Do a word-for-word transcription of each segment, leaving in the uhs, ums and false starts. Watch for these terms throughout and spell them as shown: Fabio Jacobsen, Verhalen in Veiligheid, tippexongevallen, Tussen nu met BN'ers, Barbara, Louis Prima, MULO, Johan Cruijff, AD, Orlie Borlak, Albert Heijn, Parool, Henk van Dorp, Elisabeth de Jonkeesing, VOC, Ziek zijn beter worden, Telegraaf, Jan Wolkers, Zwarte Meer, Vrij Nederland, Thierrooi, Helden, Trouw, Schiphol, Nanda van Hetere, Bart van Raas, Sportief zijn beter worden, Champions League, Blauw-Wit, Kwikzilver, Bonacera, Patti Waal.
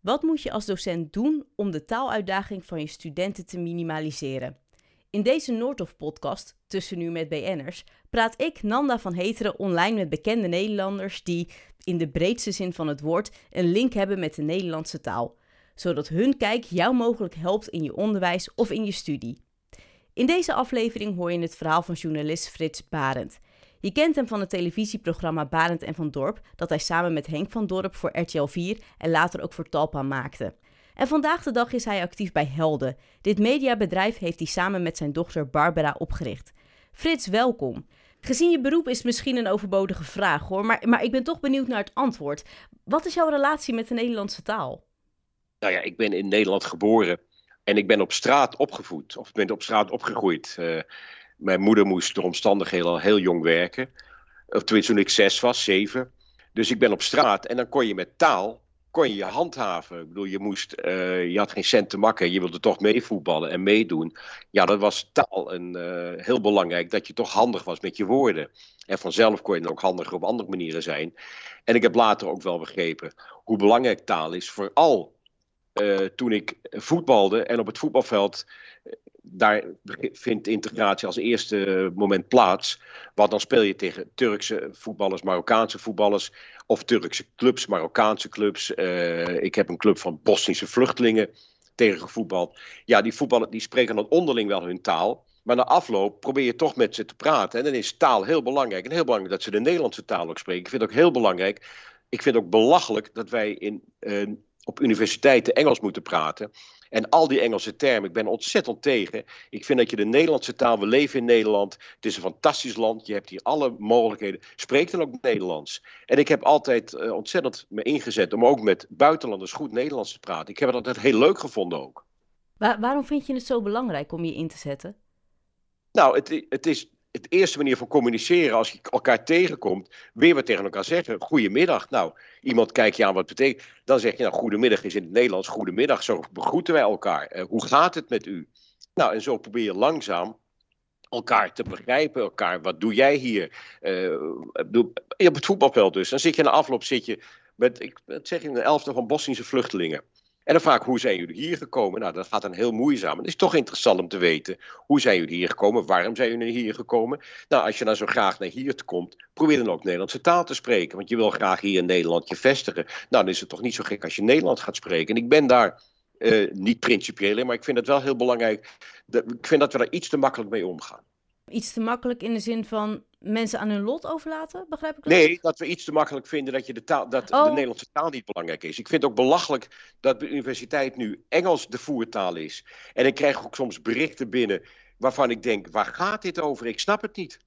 Wat moet je als docent doen om de taaluitdaging van je studenten te minimaliseren? In deze Noordhof-podcast, Tussen nu met B N'ers, praat ik, Nanda van Hetere, online met bekende Nederlanders die, in de breedste zin van het woord, een link hebben met de Nederlandse taal. Zodat hun kijk jou mogelijk helpt in je onderwijs of in je studie. In deze aflevering hoor je het verhaal van journalist Frits Barend. Je kent hem van het televisieprogramma Barend en van Dorp, dat hij samen met Henk van Dorp voor R T L vier en later ook voor Talpa maakte. En vandaag de dag is hij actief bij Helden. Dit mediabedrijf heeft hij samen met zijn dochter Barbara opgericht. Frits, welkom. Gezien je beroep is het misschien een overbodige vraag hoor, maar, maar ik ben toch benieuwd naar het antwoord. Wat is jouw relatie met de Nederlandse taal? Nou ja, ik ben in Nederland geboren en ik ben op straat opgevoed, of ik ben op straat opgegroeid. Uh, Mijn moeder moest door omstandigheden al heel jong werken. Of tenminste, toen ik zes was, zeven. Dus ik ben op straat en dan kon je met taal kon je, je handhaven. Ik bedoel, je, moest, uh, je had geen cent te makken. Je wilde toch meevoetballen en meedoen. Ja, dat was taal een, uh, heel belangrijk. Dat je toch handig was met je woorden. En vanzelf kon je dan ook handiger op andere manieren zijn. En ik heb later ook wel begrepen hoe belangrijk taal is. Vooral uh, toen ik voetbalde en op het voetbalveld... Daar vindt integratie als eerste moment plaats. Want dan speel je tegen Turkse voetballers, Marokkaanse voetballers. Of Turkse clubs, Marokkaanse clubs. Uh, ik heb een club van Bosnische vluchtelingen tegen gevoetbald. Ja, die voetballers die spreken dan onderling wel hun taal. Maar na afloop probeer je toch met ze te praten. En dan is taal heel belangrijk. En heel belangrijk dat ze de Nederlandse taal ook spreken. Ik vind het ook heel belangrijk. Ik vind het ook belachelijk dat wij in... Uh, op universiteiten Engels moeten praten. En al die Engelse termen, ik ben ontzettend tegen. Ik vind dat je de Nederlandse taal, we leven in Nederland. Het is een fantastisch land, je hebt hier alle mogelijkheden. Spreek dan ook Nederlands. En ik heb altijd uh, ontzettend me ingezet om ook met buitenlanders goed Nederlands te praten. Ik heb het altijd heel leuk gevonden ook. Waar, waarom vind je het zo belangrijk om je in te zetten? Nou, het, het is... Het eerste manier van communiceren, als je elkaar tegenkomt, weer wat tegen elkaar zeggen. Goedemiddag. Nou, iemand kijkt je aan wat betekent. Dan zeg je, nou, goedemiddag is in het Nederlands goedemiddag. Zo begroeten wij elkaar. Uh, hoe gaat het met u? Nou, en zo probeer je langzaam elkaar te begrijpen. Elkaar, wat doe jij hier? Uh, op het voetbalveld dus. Dan zit je in de afloop, zit je met, ik zeg in de elftal van Bosnische vluchtelingen. En dan vraag ik, hoe zijn jullie hier gekomen? Nou, dat gaat dan heel moeizaam. Het is toch interessant om te weten, hoe zijn jullie hier gekomen? Waarom zijn jullie hier gekomen? Nou, als je dan zo graag naar hier komt, probeer dan ook Nederlandse taal te spreken. Want je wil graag hier in Nederland je vestigen. Nou, dan is het toch niet zo gek als je Nederland gaat spreken. En ik ben daar uh, niet principieel in, maar ik vind het wel heel belangrijk. Dat, ik vind dat we daar iets te makkelijk mee omgaan. Iets te makkelijk in de zin van mensen aan hun lot overlaten, begrijp ik dat? Nee, dat we iets te makkelijk vinden dat, je de, taal, dat oh. de Nederlandse taal niet belangrijk is. Ik vind het ook belachelijk dat de universiteit nu Engels de voertaal is. En ik krijg ook soms berichten binnen waarvan ik denk, waar gaat dit over? Ik snap het niet.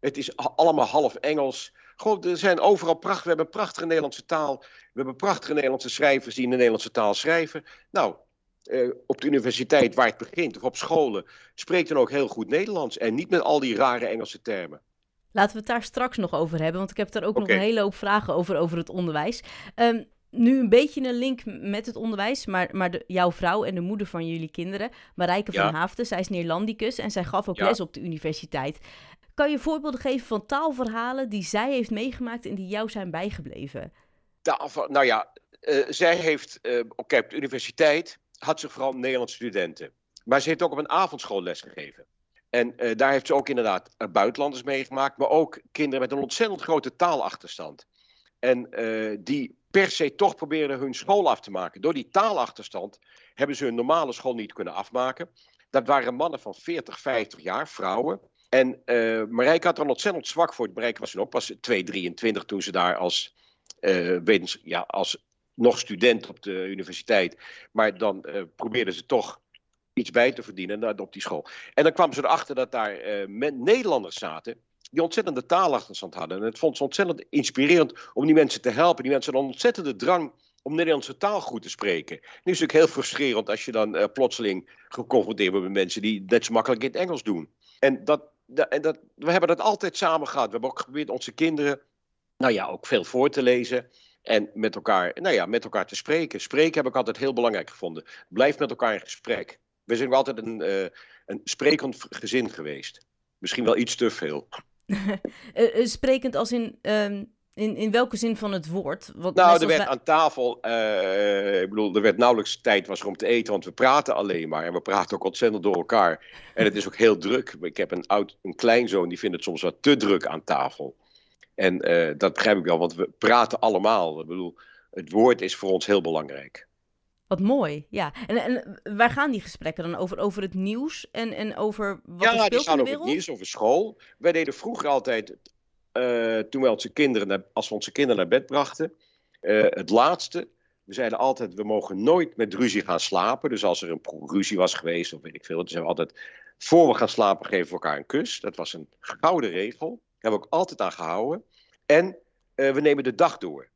Het is allemaal half Engels. Gewoon, er zijn overal pracht. We hebben prachtige Nederlandse taal. We hebben prachtige Nederlandse schrijvers die in de Nederlandse taal schrijven. Nou... Uh, op de universiteit waar het begint, of op scholen, spreekt dan ook heel goed Nederlands en niet met al die rare Engelse termen. Laten we het daar straks nog over hebben, want ik heb daar ook okay. nog een hele hoop vragen over, over het onderwijs. Um, nu een beetje een link met het onderwijs, maar, maar de, jouw vrouw en de moeder van jullie kinderen, Marijke van ja. Haafden, zij is Neerlandicus en zij gaf ook ja. les op de universiteit. Kan je voorbeelden geven van taalverhalen die zij heeft meegemaakt en die jou zijn bijgebleven? Taalver, nou ja, uh, zij heeft uh, oké, okay, op de universiteit... had ze vooral Nederlandse studenten. Maar ze heeft ook op een avondschool lesgegeven. En uh, daar heeft ze ook inderdaad buitenlanders meegemaakt... maar ook kinderen met een ontzettend grote taalachterstand. En uh, die per se toch probeerden hun school af te maken. Door die taalachterstand hebben ze hun normale school niet kunnen afmaken. Dat waren mannen van veertig, vijftig jaar, vrouwen. En uh, Marijke had er ontzettend zwak voor. Marijke was toen ook pas twee, drieëntwintig toen ze daar als... Uh, wetens, ja, als nog student op de universiteit, maar dan uh, probeerden ze toch iets bij te verdienen op die school. En dan kwamen ze erachter dat daar uh, men, Nederlanders zaten die ontzettende taalachterstand hadden. En het vond ze ontzettend inspirerend om die mensen te helpen. Die mensen hadden een ontzettende drang om Nederlandse taal goed te spreken. Nu is het natuurlijk heel frustrerend als je dan uh, plotseling geconfronteerd wordt met mensen die net zo makkelijk in het Engels doen. En dat, dat, en dat, we hebben dat altijd samen gehad. We hebben ook geprobeerd onze kinderen, nou ja, ook veel voor te lezen. En met elkaar, nou ja, met elkaar te spreken. Spreken heb ik altijd heel belangrijk gevonden. Blijf met elkaar in gesprek. We zijn ook altijd een, uh, een sprekend gezin geweest. Misschien wel iets te veel. uh, uh, sprekend als in um, In, in welke zin van het woord? Wat nou, er werd la- aan tafel, uh, ik bedoel, er werd nauwelijks tijd was om te eten, want we praten alleen maar. En we praten ook ontzettend door elkaar. En het is ook heel druk. Ik heb een, oud, een kleinzoon, die vindt het soms wat te druk aan tafel. En uh, dat begrijp ik wel, want we praten allemaal. Ik bedoel, het woord is voor ons heel belangrijk. Wat mooi, ja. En, en waar gaan die gesprekken dan over? Over het nieuws en, en over wat ja, er speelt die gaan in de wereld? Ja, over het nieuws, over school. Wij deden vroeger altijd... Uh, toen we onze kinderen naar, als we onze kinderen naar bed brachten, uh, het laatste, we zeiden altijd, we mogen nooit met ruzie gaan slapen. Dus als er een ruzie was geweest, of weet ik veel, dan zeiden we altijd, voor we gaan slapen geven we elkaar een kus. Dat was een gouden regel, daar hebben we ook altijd aan gehouden. En uh, we nemen de dag door.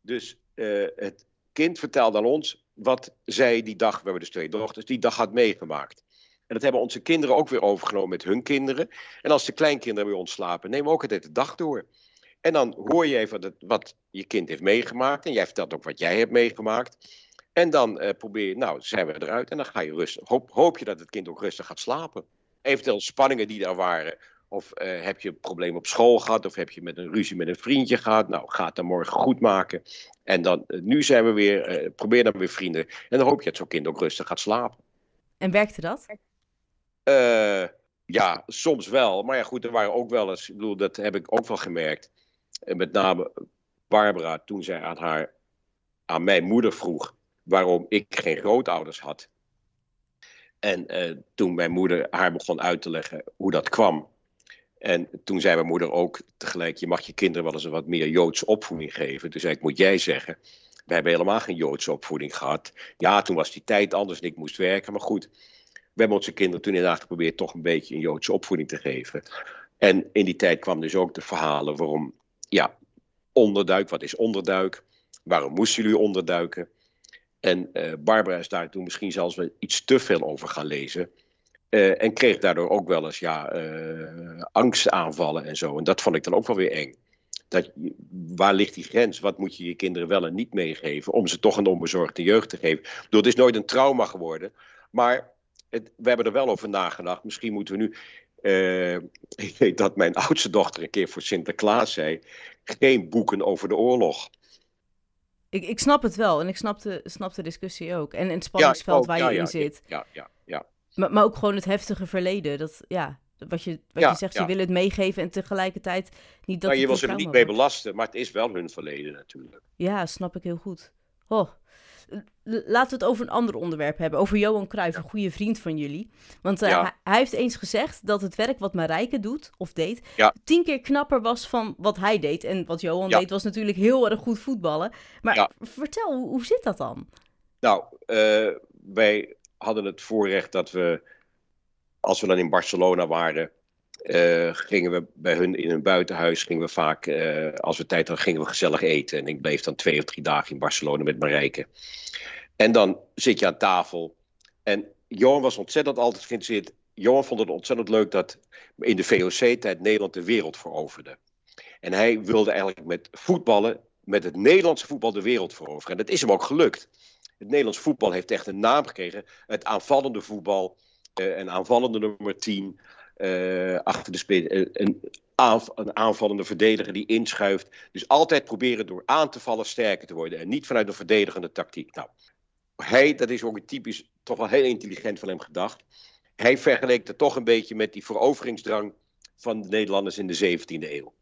Dus uh, het kind vertelde aan ons wat zij die dag, we hebben dus twee dochters, die dag had meegemaakt. En dat hebben onze kinderen ook weer overgenomen met hun kinderen. En als de kleinkinderen bij ons slapen, nemen we ook altijd de dag door. En dan hoor je even wat je kind heeft meegemaakt. En jij vertelt ook wat jij hebt meegemaakt. En dan uh, probeer je, nou, zijn we eruit. En dan ga je rustig. Hoop, hoop je dat het kind ook rustig gaat slapen. Eventueel spanningen die er waren. Of uh, heb je een probleem op school gehad. Of heb je met een ruzie met een vriendje gehad. Nou, ga het dan morgen goed maken. En dan, uh, nu zijn we weer, uh, probeer dan weer vrienden. En dan hoop je dat zo'n kind ook rustig gaat slapen. En werkte dat? Uh, ja, soms wel. Maar ja, goed, er waren ook wel eens... Ik bedoel, dat heb ik ook wel gemerkt. En met name Barbara, toen zij aan, haar, aan mijn moeder vroeg... waarom ik geen grootouders had. En uh, toen mijn moeder haar begon uit te leggen hoe dat kwam. En toen zei mijn moeder ook tegelijk... je mag je kinderen wel eens een wat meer Joodse opvoeding geven. Dus ik moet jij zeggen... we hebben helemaal geen Joodse opvoeding gehad. Ja, toen was die tijd anders en ik moest werken, maar goed... We hebben onze kinderen toen inderdaad geprobeerd toch een beetje een Joodse opvoeding te geven. En in die tijd kwamen dus ook de verhalen waarom, ja, onderduik, wat is onderduik? Waarom moesten jullie onderduiken? En uh, Barbara is daar toen misschien zelfs wel iets te veel over gaan lezen. Uh, en kreeg daardoor ook wel eens, ja, uh, angstaanvallen en zo. En dat vond ik dan ook wel weer eng. Dat, waar ligt die grens? Wat moet je je kinderen wel en niet meegeven om ze toch een onbezorgde jeugd te geven? Ik bedoel, het is nooit een trauma geworden, maar... Het, we hebben er wel over nagedacht. Misschien moeten we nu... Uh, ik weet dat mijn oudste dochter een keer voor Sinterklaas zei... geen boeken over de oorlog. Ik, ik snap het wel. En ik snap de, snap de discussie ook. En, en het spanningsveld ja, ook, waar ja, je ja, in zit. Ja, ja, ja. Maar, maar ook gewoon het heftige verleden. Dat, ja, wat je, wat ja, je zegt, ja. Je wil het meegeven en tegelijkertijd... niet dat. Maar je wil ze er niet mee belasten. Maar het is wel hun verleden natuurlijk. Ja, snap ik heel goed. Oh. Laten we het over een ander onderwerp hebben. Over Johan Cruijff, een goede vriend van jullie. Want uh, ja. hij heeft eens gezegd dat het werk wat Marijke doet, of deed... Ja. tien keer knapper was van wat hij deed. En wat Johan ja. deed was natuurlijk heel erg goed voetballen. Maar ja. vertel, hoe, hoe zit dat dan? Nou, uh, wij hadden het voorrecht dat we... als we dan in Barcelona waren... Uh, gingen we bij hun in hun buitenhuis, gingen we vaak, uh, als we tijd hadden, gingen we gezellig eten. En ik bleef dan twee of drie dagen in Barcelona met Marijke. En dan zit je aan tafel. En Johan was ontzettend altijd geïnteresseerd. Johan vond het ontzettend leuk dat in de V O C-tijd Nederland de wereld veroverde. En hij wilde eigenlijk met voetballen, met het Nederlandse voetbal de wereld veroveren. En dat is hem ook gelukt. Het Nederlands voetbal heeft echt een naam gekregen. Het aanvallende voetbal, uh, een aanvallende nummer tien... Uh, achter de spits, uh, een, aanv- een aanvallende verdediger die inschuift. Dus altijd proberen door aan te vallen sterker te worden. En niet vanuit een verdedigende tactiek. Nou, hij, dat is ook een typisch, toch wel heel intelligent van hem gedacht. Hij vergeleek het toch een beetje met die veroveringsdrang van de Nederlanders in de zeventiende eeuw.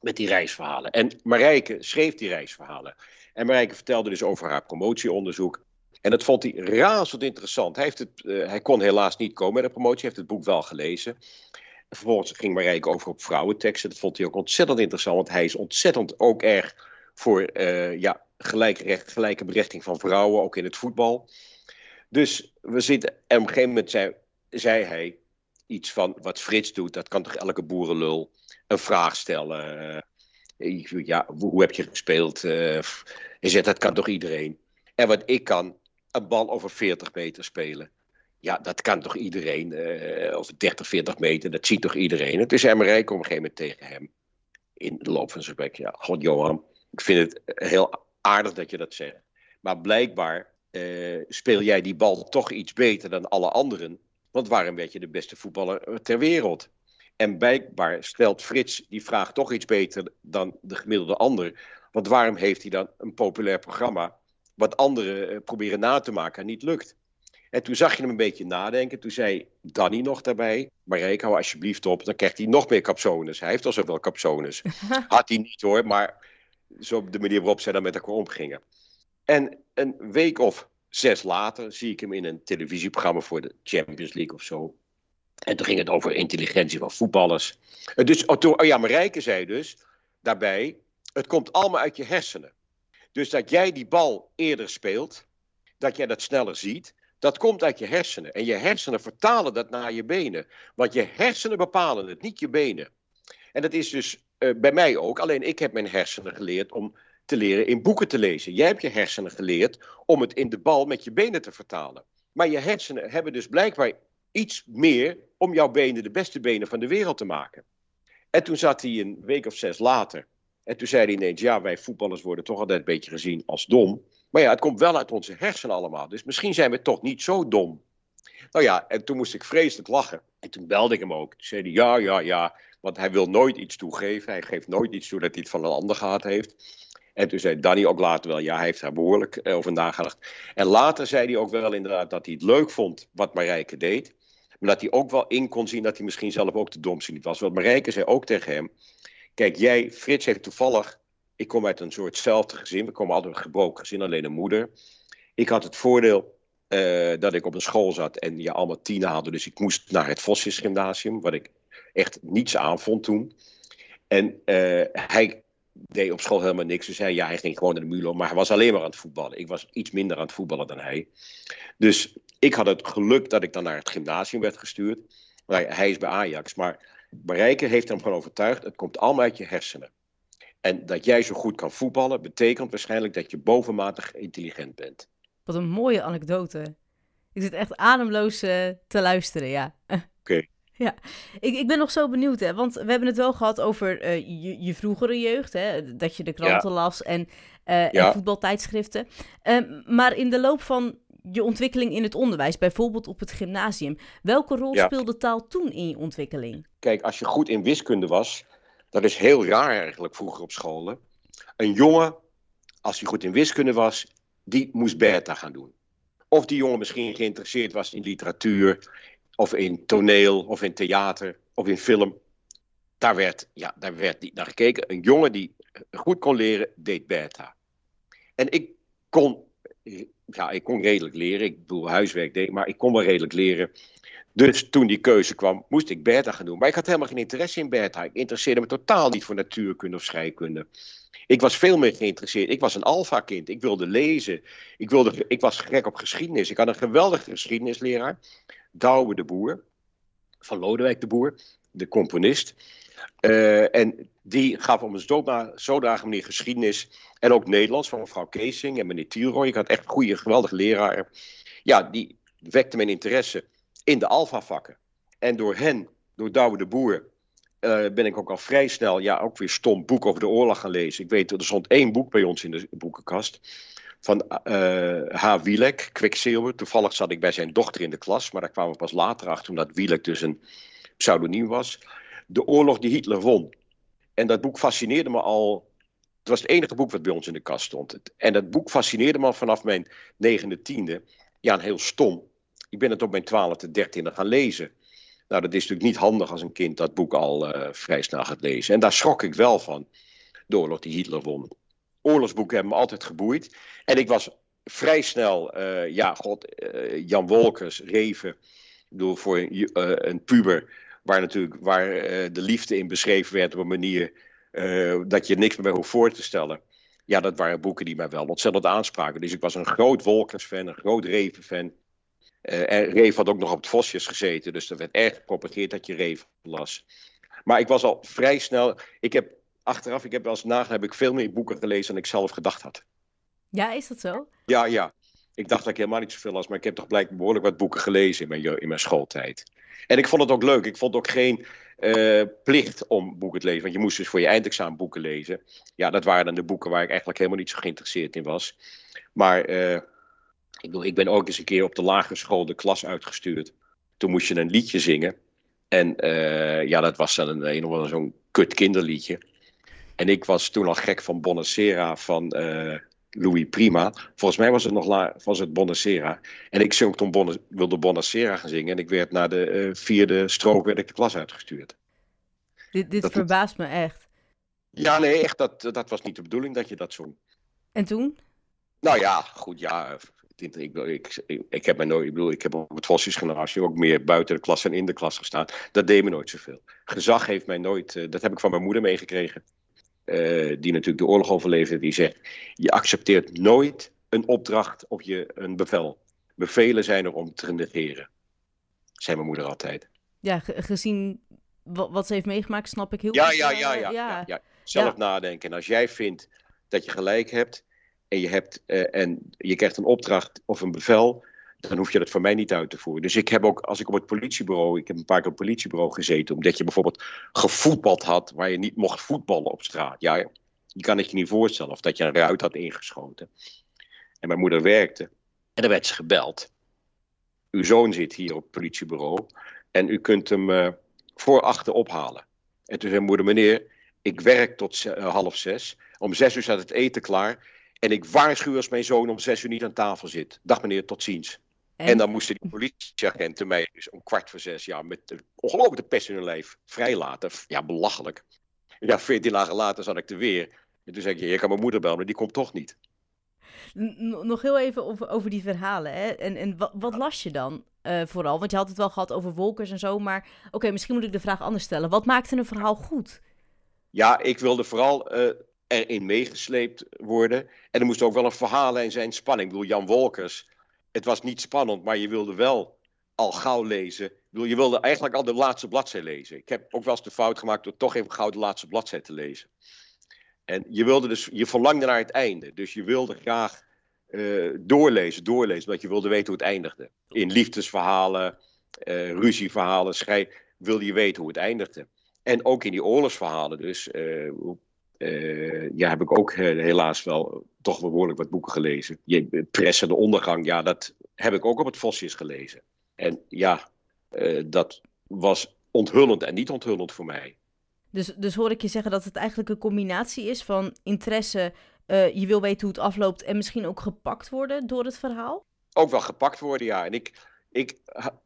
Met die reisverhalen. En Marijke schreef die reisverhalen. En Marijke vertelde dus over haar promotieonderzoek. En dat vond hij razend interessant. Hij, heeft het, uh, hij kon helaas niet komen met een promotie. Hij heeft het boek wel gelezen. Vervolgens ging Marijke over op vrouwenteksten. Dat vond hij ook ontzettend interessant. Want hij is ontzettend ook erg voor uh, ja, gelijk recht, gelijke berechting van vrouwen. Ook in het voetbal. Dus we zitten, en op een gegeven moment zei, zei hij iets van wat Frits doet. Dat kan toch elke boerenlul een vraag stellen. Uh, ja, hoe heb je gespeeld? Uh, hij zegt dat kan toch iedereen. En wat ik kan, een bal over veertig meter spelen. Ja, dat kan toch iedereen? Uh, of dertig, veertig meter, dat ziet toch iedereen? Het is Marijke op een gegeven moment tegen hem. In de loop van zijn bek. Ja, god Johan, ik vind het heel aardig dat je dat zegt. Maar blijkbaar uh, speel jij die bal toch iets beter dan alle anderen. Want waarom werd je de beste voetballer ter wereld? En blijkbaar stelt Frits die vraag toch iets beter dan de gemiddelde ander. Want waarom heeft hij dan een populair programma wat anderen uh, proberen na te maken en niet lukt? En toen zag je hem een beetje nadenken. Toen zei Danny nog daarbij, Marijke, hou alsjeblieft op, dan krijgt hij nog meer capsones. Hij heeft al zoveel capsones. Had hij niet hoor, maar zo de manier waarop zij dan met elkaar omgingen. En een week of zes later zie ik hem in een televisieprogramma voor de Champions League of zo. En toen ging het over intelligentie van voetballers. Dus, oh ja, Marijke zei dus daarbij, het komt allemaal uit je hersenen. Dus dat jij die bal eerder speelt, dat jij dat sneller ziet, dat komt uit je hersenen. En je hersenen vertalen dat naar je benen. Want je hersenen bepalen het, niet je benen. En dat is dus uh, bij mij ook. Alleen ik heb mijn hersenen geleerd om te leren in boeken te lezen. Jij hebt je hersenen geleerd om het in de bal met je benen te vertalen. Maar je hersenen hebben dus blijkbaar iets meer om jouw benen de beste benen van de wereld te maken. En toen zat hij een week of zes later. En toen zei hij ineens, ja, wij voetballers worden toch altijd een beetje gezien als dom. Maar ja, het komt wel uit onze hersenen allemaal. Dus misschien zijn we toch niet zo dom. Nou ja, en toen moest ik vreselijk lachen. En toen belde ik hem ook. Toen zei hij, ja, ja, ja. Want hij wil nooit iets toegeven. Hij geeft nooit iets toe dat hij het van een ander gehad heeft. En toen zei Danny ook later wel, ja, hij heeft daar behoorlijk over nagedacht. En later zei hij ook wel inderdaad dat hij het leuk vond wat Marijke deed. Maar dat hij ook wel in kon zien dat hij misschien zelf ook de domste niet was. Want Marijke zei ook tegen hem, kijk, jij, Frits heeft toevallig... Ik kom uit een soortzelfde gezin. We komen altijd een gebroken gezin, alleen een moeder. Ik had het voordeel uh, dat ik op een school zat en ja, allemaal tienen hadden. Dus ik moest naar het Vossius Gymnasium, wat ik echt niets aan vond toen. En uh, hij deed op school helemaal niks. Dus hij, ja, hij ging gewoon naar de MULO, maar hij was alleen maar aan het voetballen. Ik was iets minder aan het voetballen dan hij. Dus ik had het geluk dat ik dan naar het gymnasium werd gestuurd. Nou, hij is bij Ajax, maar Marijke heeft hem gewoon overtuigd. Het komt allemaal uit je hersenen. En dat jij zo goed kan voetballen, betekent waarschijnlijk dat je bovenmatig intelligent bent. Wat een mooie anekdote. Ik zit echt ademloos uh, te luisteren, ja. Oké. Okay. Ja, ik, ik ben nog zo benieuwd, hè. Want we hebben het wel gehad over uh, je, je vroegere jeugd, hè. Dat je de kranten ja. las en, uh, ja. en voetbaltijdschriften. Uh, maar in de loop van je ontwikkeling in het onderwijs, bijvoorbeeld op het gymnasium. Welke rol ja. speelde taal toen in je ontwikkeling? Kijk, als je goed in wiskunde was... Dat is heel raar eigenlijk vroeger op scholen. Een jongen, als hij goed in wiskunde was, die moest beta gaan doen. Of die jongen misschien geïnteresseerd was in literatuur, of in toneel, of in theater, of in film. Daar werd, ja, daar werd niet naar gekeken. Een jongen die goed kon leren, deed beta. En ik kon, ja, ik kon redelijk leren. Ik bedoel, huiswerk deed, maar ik kon wel redelijk leren. Dus toen die keuze kwam, moest ik beta gaan doen. Maar ik had helemaal geen interesse in beta. Ik interesseerde me totaal niet voor natuurkunde of scheikunde. Ik was veel meer geïnteresseerd. Ik was een alfa-kind. Ik wilde lezen. Ik, wilde, ik was gek op geschiedenis. Ik had een geweldige geschiedenisleraar. Douwe de Boer. Van Lodewijk de Boer. De componist. Uh, en die gaf op een zodanige manier geschiedenis. En ook Nederlands van mevrouw Keesing en meneer Thierrooi. Ik had echt goede, geweldige leraren. Ja, die wekte mijn interesse in de alfavakken. En door hen, door Douwe de Boer, uh, ben ik ook al vrij snel, ja, ook weer stom boek over de oorlog gaan lezen. Ik weet, er stond één boek bij ons in de boekenkast, van uh, H. Wielek, Kwikzilver. Toevallig zat ik bij zijn dochter in de klas, maar daar kwamen we pas later achter, omdat Wielek dus een pseudoniem was. De oorlog die Hitler won. En dat boek fascineerde me al. Het was het enige boek wat bij ons in de kast stond. En dat boek fascineerde me al vanaf mijn negende, tiende. Ja, een heel stom. Ik ben het op mijn twaalfde, dertiende gaan lezen. Nou, dat is natuurlijk niet handig als een kind dat boek al uh, vrij snel gaat lezen. En daar schrok ik wel van. De oorlog die Hitler won. Oorlogsboeken hebben me altijd geboeid. En ik was vrij snel, uh, ja, god, uh, Jan Wolkers, Reven. Ik bedoel, voor een, uh, een puber waar natuurlijk waar, uh, de liefde in beschreven werd op een manier uh, dat je niks meer hoeft voor te stellen. Ja, dat waren boeken die mij wel ontzettend aanspraken. Dus ik was een groot Wolkers-fan, een groot Reven-fan. Uh, en Reven had ook nog op het Vosjes gezeten, dus dat werd erg gepropageerd dat je Reven las. Maar ik was al vrij snel, ik heb achteraf, ik heb wel eens nagedacht, heb ik veel meer boeken gelezen dan ik zelf gedacht had. Ja, is dat zo? Ja, ja. Ik dacht dat ik helemaal niet zoveel las, maar ik heb toch blijkbaar behoorlijk wat boeken gelezen in mijn, in mijn schooltijd. En ik vond het ook leuk, ik vond ook geen uh, plicht om boeken te lezen, want je moest dus voor je eindexamen boeken lezen. Ja, dat waren dan de boeken waar ik eigenlijk helemaal niet zo geïnteresseerd in was. Maar... Uh, Ik bedoel, ik ben ook eens een keer op de lagere school de klas uitgestuurd. Toen moest je een liedje zingen. En uh, ja, dat was dan een, een of andere zo'n kut kinderliedje. En ik was toen al gek van Bonacera van uh, Louis Prima. Volgens mij was het nog la- was het Bonacera. En ik zong toen Bona- wilde Bonacera gaan zingen. En ik werd na de uh, vierde strook werd ik de klas uitgestuurd. Dit, dit verbaast het... me echt. Ja, nee, echt. Dat, dat was niet de bedoeling dat je dat zong. En toen? Nou ja, goed, ja. Ik, ik, ik, ik, heb mij nooit, ik, bedoel, ik heb op het Vossius Gymnasium ook meer buiten de klas en in de klas gestaan. Dat deed me nooit zoveel. Gezag heeft mij nooit... Uh, dat heb ik van mijn moeder meegekregen. Uh, die natuurlijk de oorlog overleefde. Die zegt, je accepteert nooit een opdracht of je, een bevel. Bevelen zijn er om te negeren. Zei mijn moeder altijd. Ja, g- gezien... wat ze heeft meegemaakt, snap ik heel ja, goed. Ja, ja, ja, ja, ja. Zelf ja. nadenken. En als jij vindt dat je gelijk hebt en je, hebt, uh, en je krijgt een opdracht of een bevel, dan hoef je dat voor mij niet uit te voeren. Dus ik heb ook, als ik op het politiebureau, ik heb een paar keer op het politiebureau gezeten, omdat je bijvoorbeeld gevoetbald had waar je niet mocht voetballen op straat. Ja, je kan het je niet voorstellen of dat je een ruit had ingeschoten. En mijn moeder werkte. En dan werd ze gebeld. Uw zoon zit hier op het politiebureau en u kunt hem... Uh, voor achter ophalen. En toen zei moeder, meneer, ik werk tot z- uh, half zes. Om zes uur staat het eten klaar. En ik waarschuw als mijn zoon om zes uur niet aan tafel zit. Dag meneer, tot ziens. En, en dan moesten die politieagenten mij dus om kwart voor zes... ja, met de ongelooflijke pest in hun lijf vrijlaten. Ja, belachelijk. Ja, veertien dagen later zat ik er weer. En toen zei ik, ja, je kan mijn moeder bellen, maar die komt toch niet. Nog heel even over, over die verhalen. Hè? En, en wat, wat las je dan uh, vooral? Want je had het wel gehad over Wolkers en zo. Maar oké, okay, misschien moet ik de vraag anders stellen. Wat maakte een verhaal goed? Ja, ik wilde vooral uh, erin meegesleept worden. En er moest ook wel een verhaallijn zijn, spanning. Ik bedoel, Jan Wolkers. Het was niet spannend, maar je wilde wel al gauw lezen. Ik bedoel, je wilde eigenlijk al de laatste bladzij lezen. Ik heb ook wel eens de fout gemaakt door toch even gauw de laatste bladzij te lezen. En je wilde dus, je verlangde naar het einde. Dus je wilde graag uh, doorlezen, doorlezen, want je wilde weten hoe het eindigde. In liefdesverhalen, uh, ruzieverhalen, schrijf, wilde je weten hoe het eindigde. En ook in die oorlogsverhalen dus, uh, uh, ja, heb ik ook uh, helaas wel toch behoorlijk wat boeken gelezen. Je, Pres en de ondergang, ja, dat heb ik ook op het Vossius gelezen. En ja, uh, dat was onthullend en niet onthullend voor mij. Dus, dus hoor ik je zeggen dat het eigenlijk een combinatie is van interesse, uh, je wil weten hoe het afloopt en misschien ook gepakt worden door het verhaal? Ook wel gepakt worden, ja. En ik, ik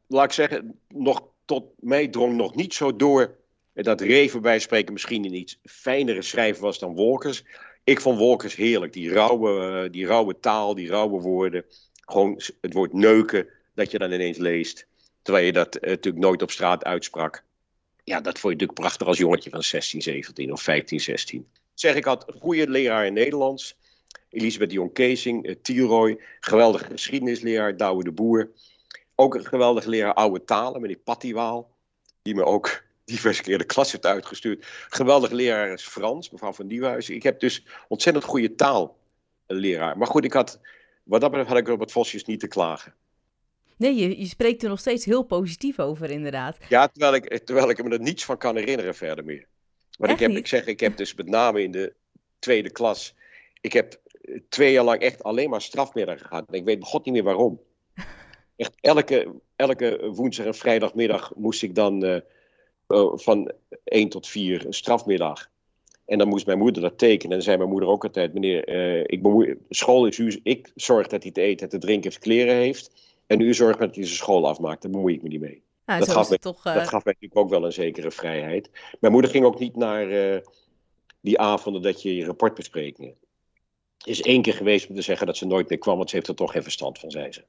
laat ik zeggen, nog tot mij drong nog niet zo door dat Reven bij spreken misschien een iets fijnere schrijver was dan Wolkers. Ik vond Wolkers heerlijk, die rauwe, die rauwe taal, die rauwe woorden. Gewoon het woord neuken dat je dan ineens leest, terwijl je dat uh, natuurlijk nooit op straat uitsprak. Ja, dat vond je natuurlijk prachtig als jongetje van zestien, zeventien of vijftien, zestien. Zeg, ik had een goede leraar in Nederlands. Elisabeth de Jonkeesing, uh, Thierrooi. Geweldige geschiedenisleraar, Douwe de Boer. Ook een geweldige leraar oude talen, meneer Patti Waal. Die me ook diverse keer de klas heeft uitgestuurd. Geweldige leraar is Frans, mevrouw van Nieuwhuizen. Ik heb dus ontzettend goede taalleraar. Maar goed, ik had, wat dat betreft had ik op het Vossius niet te klagen. Nee, je, je spreekt er nog steeds heel positief over, inderdaad. Ja, terwijl ik, terwijl ik me er niets van kan herinneren verder meer. Want ik, heb, ik zeg, ik heb dus met name in de tweede klas... ik heb twee jaar lang echt alleen maar strafmiddag gehad. En ik weet bij God niet meer waarom. Echt elke, elke woensdag en vrijdagmiddag moest ik dan uh, uh, van één tot vier een strafmiddag. En dan moest mijn moeder dat tekenen. En dan zei mijn moeder ook altijd... meneer, uh, ik bemoe- school is u, ik zorg dat hij te eten, te drinken en kleren heeft... En u zorgt dat hij zijn school afmaakt, daar bemoei ik me niet mee. Ah, dat, gaf mij, toch, uh... dat gaf mij natuurlijk ook wel een zekere vrijheid. Mijn moeder ging ook niet naar uh, die avonden dat je je rapport bespreekt. Is één keer geweest om te zeggen dat ze nooit meer kwam, want ze heeft er toch geen verstand van, zei ze.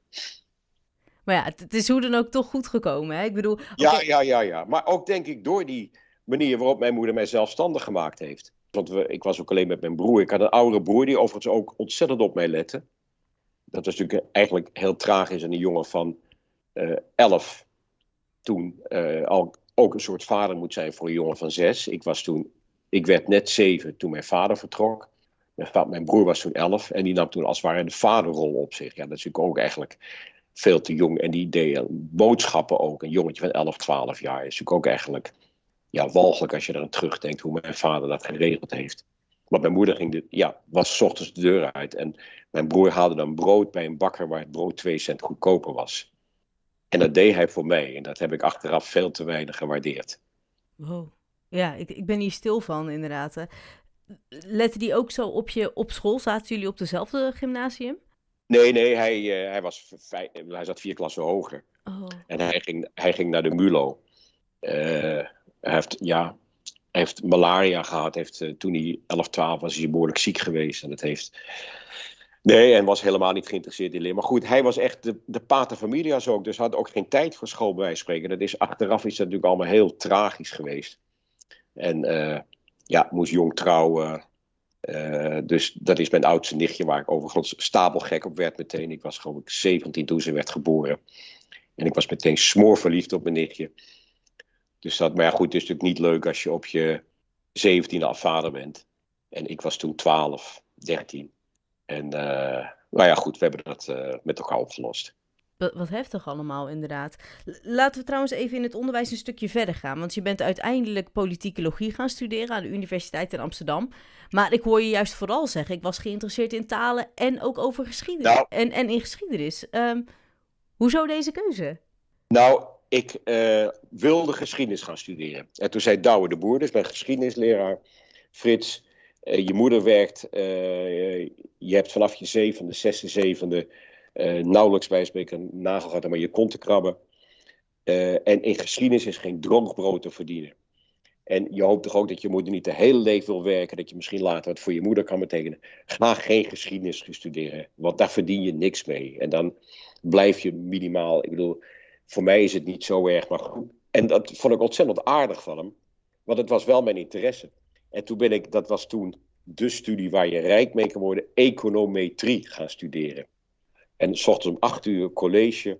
Maar ja, het is hoe dan ook toch goed gekomen, hè? Ik bedoel, okay. Ja, ja, ja, ja. Maar ook denk ik door die manier waarop mijn moeder mij zelfstandig gemaakt heeft. Want we, ik was ook alleen met mijn broer. Ik had een oudere broer die overigens ook ontzettend op mij lette. Dat was natuurlijk eigenlijk heel tragisch. En een jongen van uh, elf toen uh, al ook een soort vader moet zijn voor een jongen van zes. Ik was toen, ik werd net zeven toen mijn vader vertrok. Mijn, va- mijn broer was toen elf en die nam toen als het ware de vaderrol op zich. Ja, dat is natuurlijk ook eigenlijk veel te jong. En die deed boodschappen ook. Een jongetje van elf, twaalf jaar is natuurlijk ook eigenlijk ja, walgelijk als je eraan terugdenkt hoe mijn vader dat geregeld heeft. Want mijn moeder ging de, ja, was 's ochtends de deur uit. En mijn broer haalde dan brood bij een bakker waar het brood twee cent goedkoper was. En dat deed hij voor mij. En dat heb ik achteraf veel te weinig gewaardeerd. Wow. Ja, ik, ik ben hier stil van, inderdaad. Lette die ook zo op je op school? Zaten jullie op dezelfde gymnasium? Nee, nee, hij, uh, hij, was vij- hij zat vier klassen hoger. Oh. En hij ging, hij ging naar de MULO. Uh, hij heeft, ja, hij heeft malaria gehad. Heeft, uh, toen hij elf, twaalf was, is hij behoorlijk ziek geweest. En dat heeft... Nee, en was helemaal niet geïnteresseerd in leren. Maar goed, hij was echt de, de pater familias ook. Dus had ook geen tijd voor school, bij wijze van spreken. Dat is, achteraf is dat natuurlijk allemaal heel tragisch geweest. En uh, ja, moest jong trouwen. Uh, dus dat is mijn oudste nichtje, waar ik overigens stapelgek op werd meteen. Ik was geloof ik zeventien toen ze werd geboren. En ik was meteen smoorverliefd op mijn nichtje. Dus dat, maar ja, goed, het is natuurlijk niet leuk als je op je zeventiende al vader bent. En ik was toen twaalf, dertien. En, uh, nou ja, goed, we hebben dat uh, met elkaar opgelost. Wat heftig allemaal, inderdaad. Laten we trouwens even in het onderwijs een stukje verder gaan. Want je bent uiteindelijk politicologie gaan studeren aan de Universiteit in Amsterdam. Maar ik hoor je juist vooral zeggen, ik was geïnteresseerd in talen en ook over geschiedenis. Nou, en, en in geschiedenis. Um, hoezo deze keuze? Nou, ik uh, wilde geschiedenis gaan studeren. En toen zei Douwe de Boer, dus mijn geschiedenisleraar, Frits... Uh, je moeder werkt, uh, je hebt vanaf je zevende, zesde, zevende uh, nauwelijks bij spreken nagel gehad, maar je kont te krabben. Uh, en in geschiedenis is geen droogbrood te verdienen. En je hoopt toch ook dat je moeder niet de hele leven wil werken, dat je misschien later wat voor je moeder kan betekenen. Ga geen geschiedenis studeren, want daar verdien je niks mee. En dan blijf je minimaal, ik bedoel, voor mij is het niet zo erg, maar goed. En dat vond ik ontzettend aardig van hem, want het was wel mijn interesse. En toen ben ik, dat was toen de studie waar je rijk mee kan worden, econometrie gaan studeren. En 's ochtends om acht uur college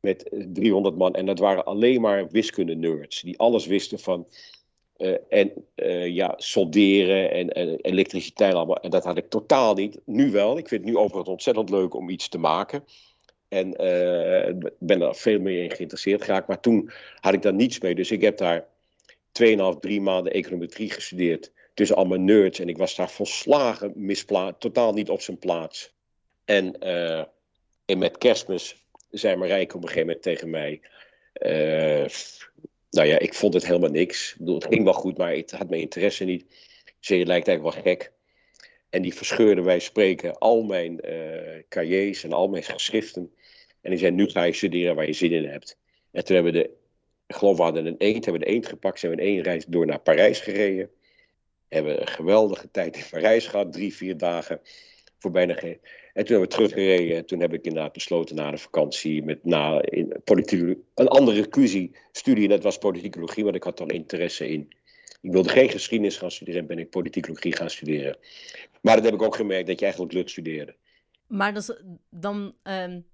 met driehonderd man. En dat waren alleen maar wiskunde-nerds die alles wisten van uh, en, uh, ja, solderen en, en elektriciteit allemaal. En dat had ik totaal niet. Nu wel. Ik vind het nu overigens ontzettend leuk om iets te maken. En uh, ben er veel meer in geïnteresseerd geraakt. Maar toen had ik daar niets mee. Dus ik heb daar... tweeënhalf, drie maanden econometrie gestudeerd. Tussen allemaal nerds. En ik was daar volslagen misplaatst. Totaal niet op zijn plaats. En, uh, en met kerstmis zei Marijke op een gegeven moment tegen mij... Uh, nou ja, ik vond het helemaal niks. Ik bedoel, het ging wel goed, maar het had mijn interesse niet. Ze je lijkt eigenlijk wel gek. En die verscheurde wij spreken al mijn uh, cahiers en al mijn geschriften. En die zei, nu ga je studeren waar je zin in hebt. En toen hebben we de... Ik geloof we hadden een eend, hebben we de eend gepakt, zijn we in één reis door naar Parijs gereden. Hebben een geweldige tijd in Parijs gehad, drie, vier dagen. Voor bijna geen... En toen hebben we teruggereden en toen heb ik inderdaad besloten na de vakantie, met na in politie, een andere cursus studie, en dat was politicologie, want ik had er interesse in. Ik wilde geen geschiedenis gaan studeren en ben ik politicologie gaan studeren. Maar dat heb ik ook gemerkt, dat je eigenlijk lucht studeerde. Maar dat, dan... Um...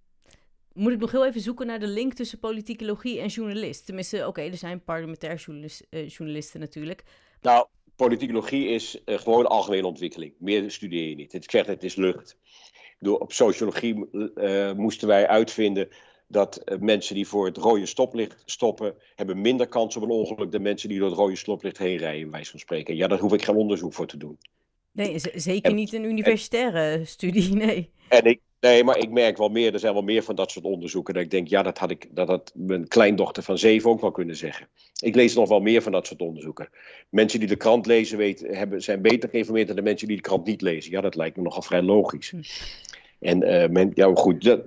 Moet ik nog heel even zoeken naar de link tussen politicologie en journalist? Tenminste, oké, okay, er zijn parlementair journalis- uh, journalisten natuurlijk. Nou, politicologie is uh, gewoon algemene ontwikkeling. Meer studeer je niet. Ik zeg, het is lucht. Ik bedoel, op sociologie uh, moesten wij uitvinden dat uh, mensen die voor het rode stoplicht stoppen... hebben minder kans op een ongeluk dan mensen die door het rode stoplicht heen rijden, wijs van spreken. Ja, daar hoef ik geen onderzoek voor te doen. Nee, z- zeker en, niet een universitaire en, studie, nee. En ik... Nee, maar ik merk wel meer, er zijn wel meer van dat soort onderzoeken. Dat ik denk, ja, dat had ik, dat had mijn kleindochter van zeven ook wel kunnen zeggen. Ik lees nog wel meer van dat soort onderzoeken. Mensen die de krant lezen weten, hebben, zijn beter geïnformeerd dan de mensen die de krant niet lezen. Ja, dat lijkt me nogal vrij logisch. Hm. En uh, men, ja, goed, dat,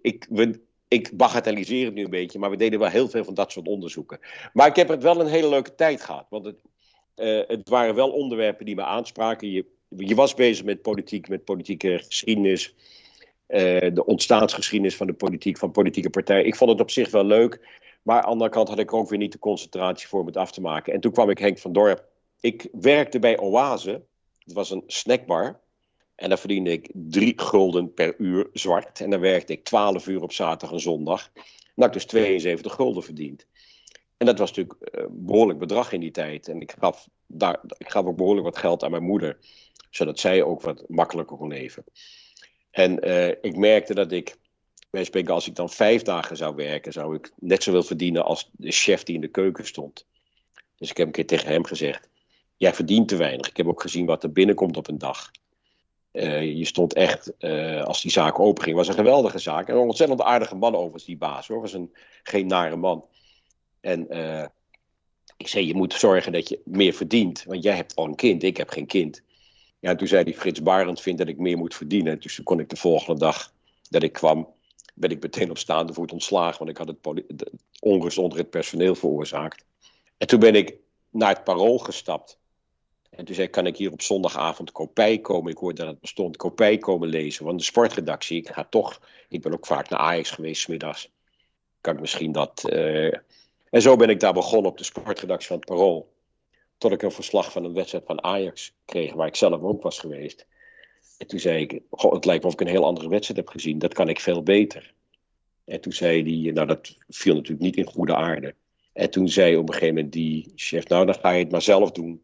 ik, we, ik bagatelliseer het nu een beetje, maar we deden wel heel veel van dat soort onderzoeken. Maar ik heb het wel een hele leuke tijd gehad, want het, uh, het waren wel onderwerpen die me aanspraken. Je, je was bezig met politiek, met politieke geschiedenis. Uh, de ontstaansgeschiedenis van de politiek, van politieke partijen. Ik vond het op zich wel leuk, maar aan de andere kant had ik ook weer niet de concentratie voor om het af te maken. En toen kwam ik Henk van Dorp. Ik werkte bij Oase, dat was een snackbar, en daar verdiende ik drie gulden per uur zwart. En dan werkte ik twaalf uur op zaterdag en zondag. En dan had ik dus tweeënzeventig gulden verdiend. En dat was natuurlijk uh, behoorlijk bedrag in die tijd. En ik gaf, daar, ik gaf ook behoorlijk wat geld aan mijn moeder, zodat zij ook wat makkelijker kon leven. En uh, ik merkte dat ik, wij spreken, als ik dan vijf dagen zou werken, zou ik net zoveel verdienen als de chef die in de keuken stond. Dus ik heb een keer tegen hem gezegd, jij verdient te weinig. Ik heb ook gezien wat er binnenkomt op een dag. Uh, je stond echt, uh, als die zaak openging, was een geweldige zaak. En een ontzettend aardige man overigens, die baas hoor. Was een, geen nare man. En uh, ik zei, je moet zorgen dat je meer verdient. Want jij hebt al een kind, ik heb geen kind. Ja, en toen zei die Frits Barend vindt dat ik meer moet verdienen. Dus toen kon ik de volgende dag dat ik kwam, ben ik meteen op staande voet ontslagen. Want ik had het poli- de onrust onder het personeel veroorzaakt. En toen ben ik naar het Parool gestapt. En toen zei ik, kan ik hier op zondagavond kopij komen? Ik hoorde dat het bestond, kopij komen lezen. Want de sportredactie, ik ga toch... Ik ben ook vaak naar Ajax geweest 's middags. Kan ik misschien dat... Uh... En zo ben ik daar begonnen op de sportredactie van het Parool. Tot ik een verslag van een wedstrijd van Ajax kreeg, waar ik zelf ook was geweest. En toen zei ik, goh, het lijkt me of ik een heel andere wedstrijd heb gezien. Dat kan ik veel beter. En toen zei hij, nou dat viel natuurlijk niet in goede aarde. En toen zei op een gegeven moment die chef, nou dan ga je het maar zelf doen.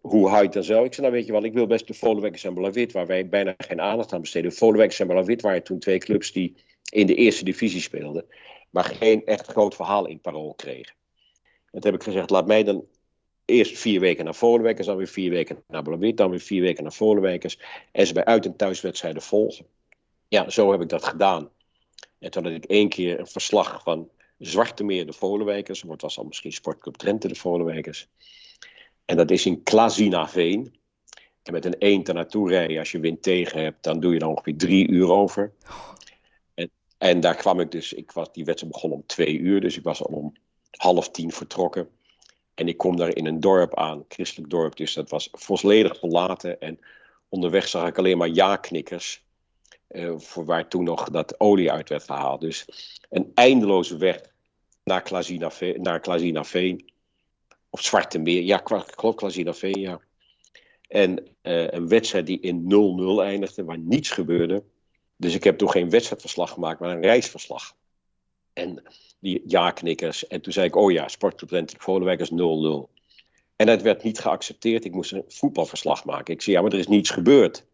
Hoe hou je het dan zelf? Ik zei, nou weet je wel, ik wil best de Volewijkers en Blauw-Wit, waar wij bijna geen aandacht aan besteden. Volewijkers en Blauw-Wit waren toen twee clubs die in de eerste divisie speelden, maar geen echt groot verhaal in Parool kregen. En toen heb ik gezegd, laat mij dan eerst vier weken naar Volewijkers, dan weer vier weken naar Blauw-Wit, dan weer vier weken naar Volewijkers. En ze bij uit- en thuiswedstrijden volgen. Ja, zo heb ik dat gedaan. En toen had ik één keer een verslag van Zwarte Meer de Volewijkers, want het was al misschien Sportclub Drenthe de Volewijkers. En dat is in Klazinaveen. En met een eend er naartoe rijden, als je wind tegen hebt, dan doe je er ongeveer drie uur over. En, en daar kwam ik dus, ik was, die wedstrijd begon om twee uur, dus ik was al om half tien vertrokken. En ik kom daar in een dorp aan, christelijk dorp, dus dat was volledig verlaten. En onderweg zag ik alleen maar ja-knikkers, uh, voor waar toen nog dat olie uit werd gehaald. Dus een eindeloze weg naar Klazinaveen. Naar Klazinaveen. Of Zwarte Meer, ja, ik geloof Klazinaveen, ja. En uh, een wedstrijd die in nul nul eindigde, waar niets gebeurde. Dus ik heb toen geen wedstrijdverslag gemaakt, maar een reisverslag. En die ja-knikkers. En toen zei ik, oh ja, Sportclub Drenthe Volewijkers nul nul. En dat werd niet geaccepteerd. Ik moest een voetbalverslag maken. Ik zei, ja, maar er is niets gebeurd.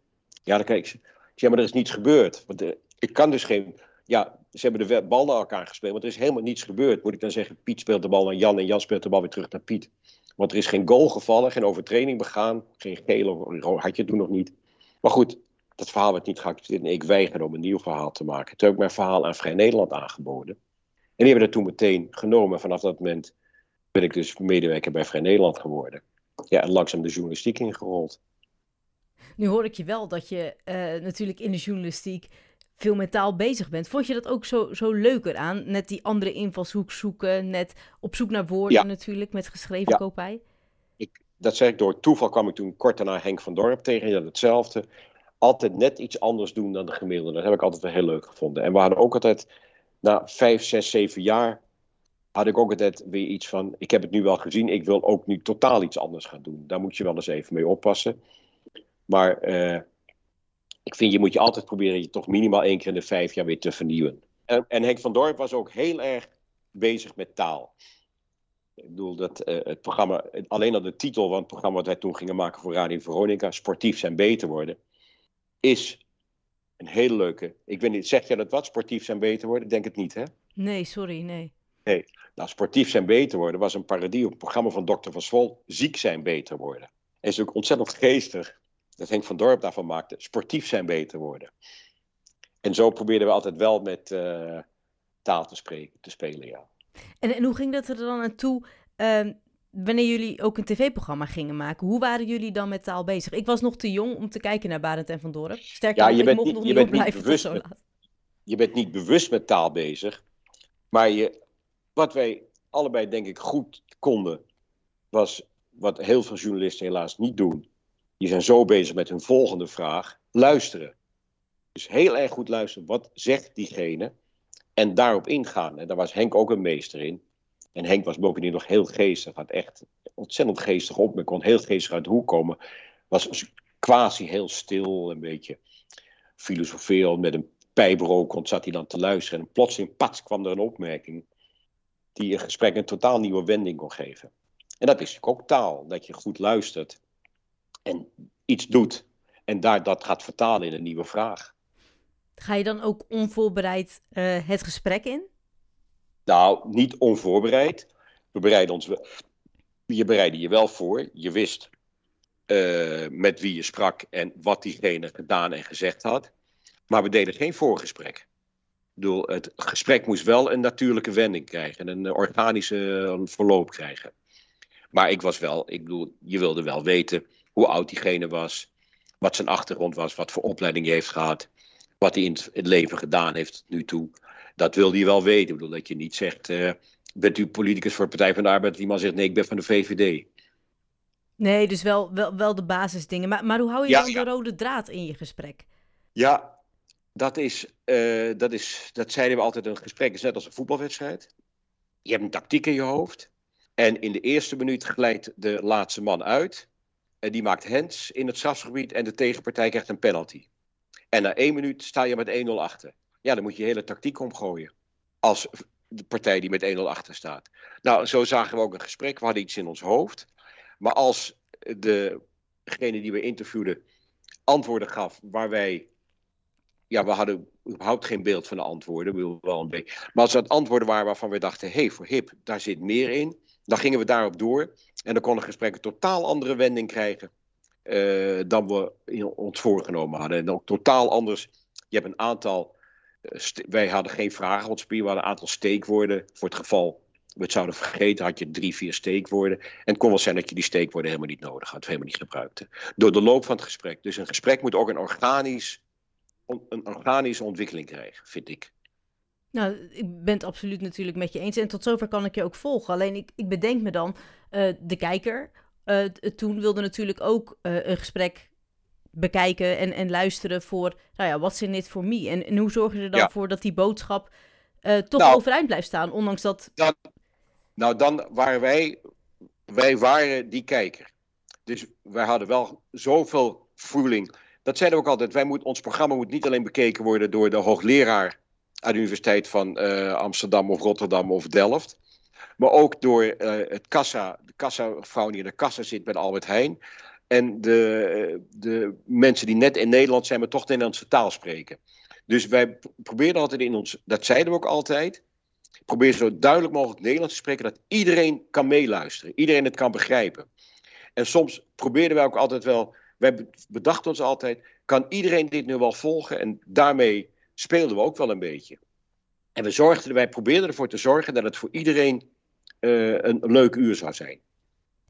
Ja, dan kijk ik, ik zei, ja, maar er is niets gebeurd. Want er, ik kan dus geen... Ja, ze hebben de bal naar elkaar gespeeld, want er is helemaal niets gebeurd. Moet ik dan zeggen, Piet speelt de bal naar Jan en Jan speelt de bal weer terug naar Piet. Want er is geen goal gevallen, geen overtreding begaan, geen gele, had je toen nog niet. Maar goed, dat verhaal werd niet geaccepteerd en ik weigerde om een nieuw verhaal te maken. Toen heb ik mijn verhaal aan Vrij Nederland aangeboden. En die hebben dat toen meteen genomen. Vanaf dat moment ben ik dus medewerker bij Vrij Nederland geworden. Ja, en langzaam de journalistiek ingerold. Nu hoor ik je wel dat je uh, natuurlijk in de journalistiek veel mentaal bezig bent. Vond je dat ook zo, zo leuk eraan? Net die andere invalshoek zoeken, net op zoek naar woorden ja. natuurlijk, met geschreven ja. kopij. Ik, dat zeg ik, door toeval kwam ik toen kort daarna Henk van Dorp tegen. Ja, hetzelfde. Altijd net iets anders doen dan de gemiddelde. Dat heb ik altijd wel heel leuk gevonden. En we hadden ook altijd, na vijf, zes, zeven jaar, had ik ook altijd weer iets van, ik heb het nu wel gezien, ik wil ook nu totaal iets anders gaan doen. Daar moet je wel eens even mee oppassen. Maar... Uh, Ik vind, je moet je altijd proberen je toch minimaal één keer in de vijf jaar weer te vernieuwen. En, en Henk van Dorp was ook heel erg bezig met taal. Ik bedoel, dat uh, het programma, alleen al de titel van het programma wat wij toen gingen maken voor Radio Veronica, Sportief zijn beter worden, is een hele leuke. Ik weet niet, zeg jij dat wat? Sportief zijn beter worden? Denk het niet, hè? Nee, sorry, nee. Nee, nou, Sportief zijn beter worden was een parodie op het programma van dokter Van Swol, Ziek zijn beter worden. En het is ook ontzettend geestig dat Henk van Dorp daarvan maakte, sportief zijn beter worden. En zo probeerden we altijd wel met uh, taal te, spreken, te spelen, ja. En, en hoe ging dat er dan aan toe, uh, wanneer jullie ook een tv-programma gingen maken? Hoe waren jullie dan met taal bezig? Ik was nog te jong om te kijken naar Barend en van Dorp. Sterker nog, ja, ik mocht niet, nog niet opblijven tot zo laat. Je bent niet bewust met taal bezig, maar je, wat wij allebei denk ik goed konden, was wat heel veel journalisten helaas niet doen. Die zijn zo bezig met hun volgende vraag. Luisteren. Dus heel erg goed luisteren. Wat zegt diegene? En daarop ingaan. En daar was Henk ook een meester in. En Henk was bovendien nog heel geestig. Had echt ontzettend geestig op. Men kon heel geestig uit de hoek komen. Was quasi heel stil. Een beetje filosofeel. Met een pijprook zat hij dan te luisteren. En plotseling, pats, kwam er een opmerking. Die een gesprek een totaal nieuwe wending kon geven. En dat is natuurlijk ook taal. Dat je goed luistert. En iets doet. En daar dat gaat vertalen in een nieuwe vraag. Ga je dan ook onvoorbereid uh, het gesprek in? Nou, niet onvoorbereid. We bereiden ons wel. Je bereidde je wel voor. Je wist uh, met wie je sprak en wat diegene gedaan en gezegd had. Maar we deden geen voorgesprek. Ik bedoel, het gesprek moest wel een natuurlijke wending krijgen, een organische uh, verloop krijgen. Maar ik was wel, ik bedoel, je wilde wel weten hoe oud diegene was, wat zijn achtergrond was, wat voor opleiding hij heeft gehad, wat hij in het leven gedaan heeft tot nu toe. Dat wilde je wel weten. Ik bedoel, dat je niet zegt, uh, bent u politicus voor de Partij van de Arbeid? Die man zegt, nee, ik ben van de V V D. Nee, dus wel, wel, wel de basisdingen. Maar, maar hoe hou je ja, dan ja. de rode draad in je gesprek? Ja, dat is, uh, dat is, dat zeiden we altijd in het gesprek. Het is net als een voetbalwedstrijd. Je hebt een tactiek in je hoofd. En in de eerste minuut glijdt de laatste man uit. En die maakt hands in het strafgebied en de tegenpartij krijgt een penalty. En na één minuut sta je met één nul achter. Ja, dan moet je je hele tactiek omgooien. Als de partij die met één nul achter staat. Nou, zo zagen we ook een gesprek. We hadden iets in ons hoofd. Maar als degene die we interviewden antwoorden gaf waar wij... Ja, we hadden überhaupt geen beeld van de antwoorden. We wel een beetje, maar als dat antwoorden waren waarvan we dachten... Hé, hey, voor hip, daar zit meer in. Dan gingen we daarop door. En dan kon een gesprek een totaal andere wending krijgen... Uh, dan we ons voorgenomen hadden. En dan ook totaal anders. Je hebt een aantal... St- wij hadden geen vragen op het spier, we hadden een aantal steekwoorden. Voor het geval we het zouden vergeten, had je drie, vier steekwoorden. En het kon wel zijn dat je die steekwoorden helemaal niet nodig had, helemaal niet gebruikte. Door de loop van het gesprek. Dus een gesprek moet ook een, organisch, een organische ontwikkeling krijgen, vind ik. Nou, ik ben het absoluut natuurlijk met je eens. En tot zover kan ik je ook volgen. Alleen ik, ik bedenk me dan, uh, de kijker uh, toen wilde natuurlijk ook uh, een gesprek... bekijken en, en luisteren voor, nou ja, what's in it for me? En, en hoe zorg je er dan ja. voor dat die boodschap uh, toch nou, overeind blijft staan, ondanks dat... Dan, nou, dan waren wij, wij waren die kijker. Dus wij hadden wel zoveel voeling. Dat zeiden we ook altijd, wij moet, ons programma moet niet alleen bekeken worden door de hoogleraar aan de Universiteit van uh, Amsterdam of Rotterdam of Delft, maar ook door uh, het kassa, de kassavrouw die in de kassa zit bij de Albert Heijn, en de, de mensen die net in Nederland zijn, maar toch de Nederlandse taal spreken. Dus wij probeerden altijd in ons, dat zeiden we ook altijd, probeer zo duidelijk mogelijk Nederlands te spreken, dat iedereen kan meeluisteren, iedereen het kan begrijpen. En soms probeerden wij ook altijd wel, wij bedachten ons altijd, kan iedereen dit nu wel volgen? En daarmee speelden we ook wel een beetje. En we zorgden, wij probeerden ervoor te zorgen dat het voor iedereen uh, een leuk uur zou zijn.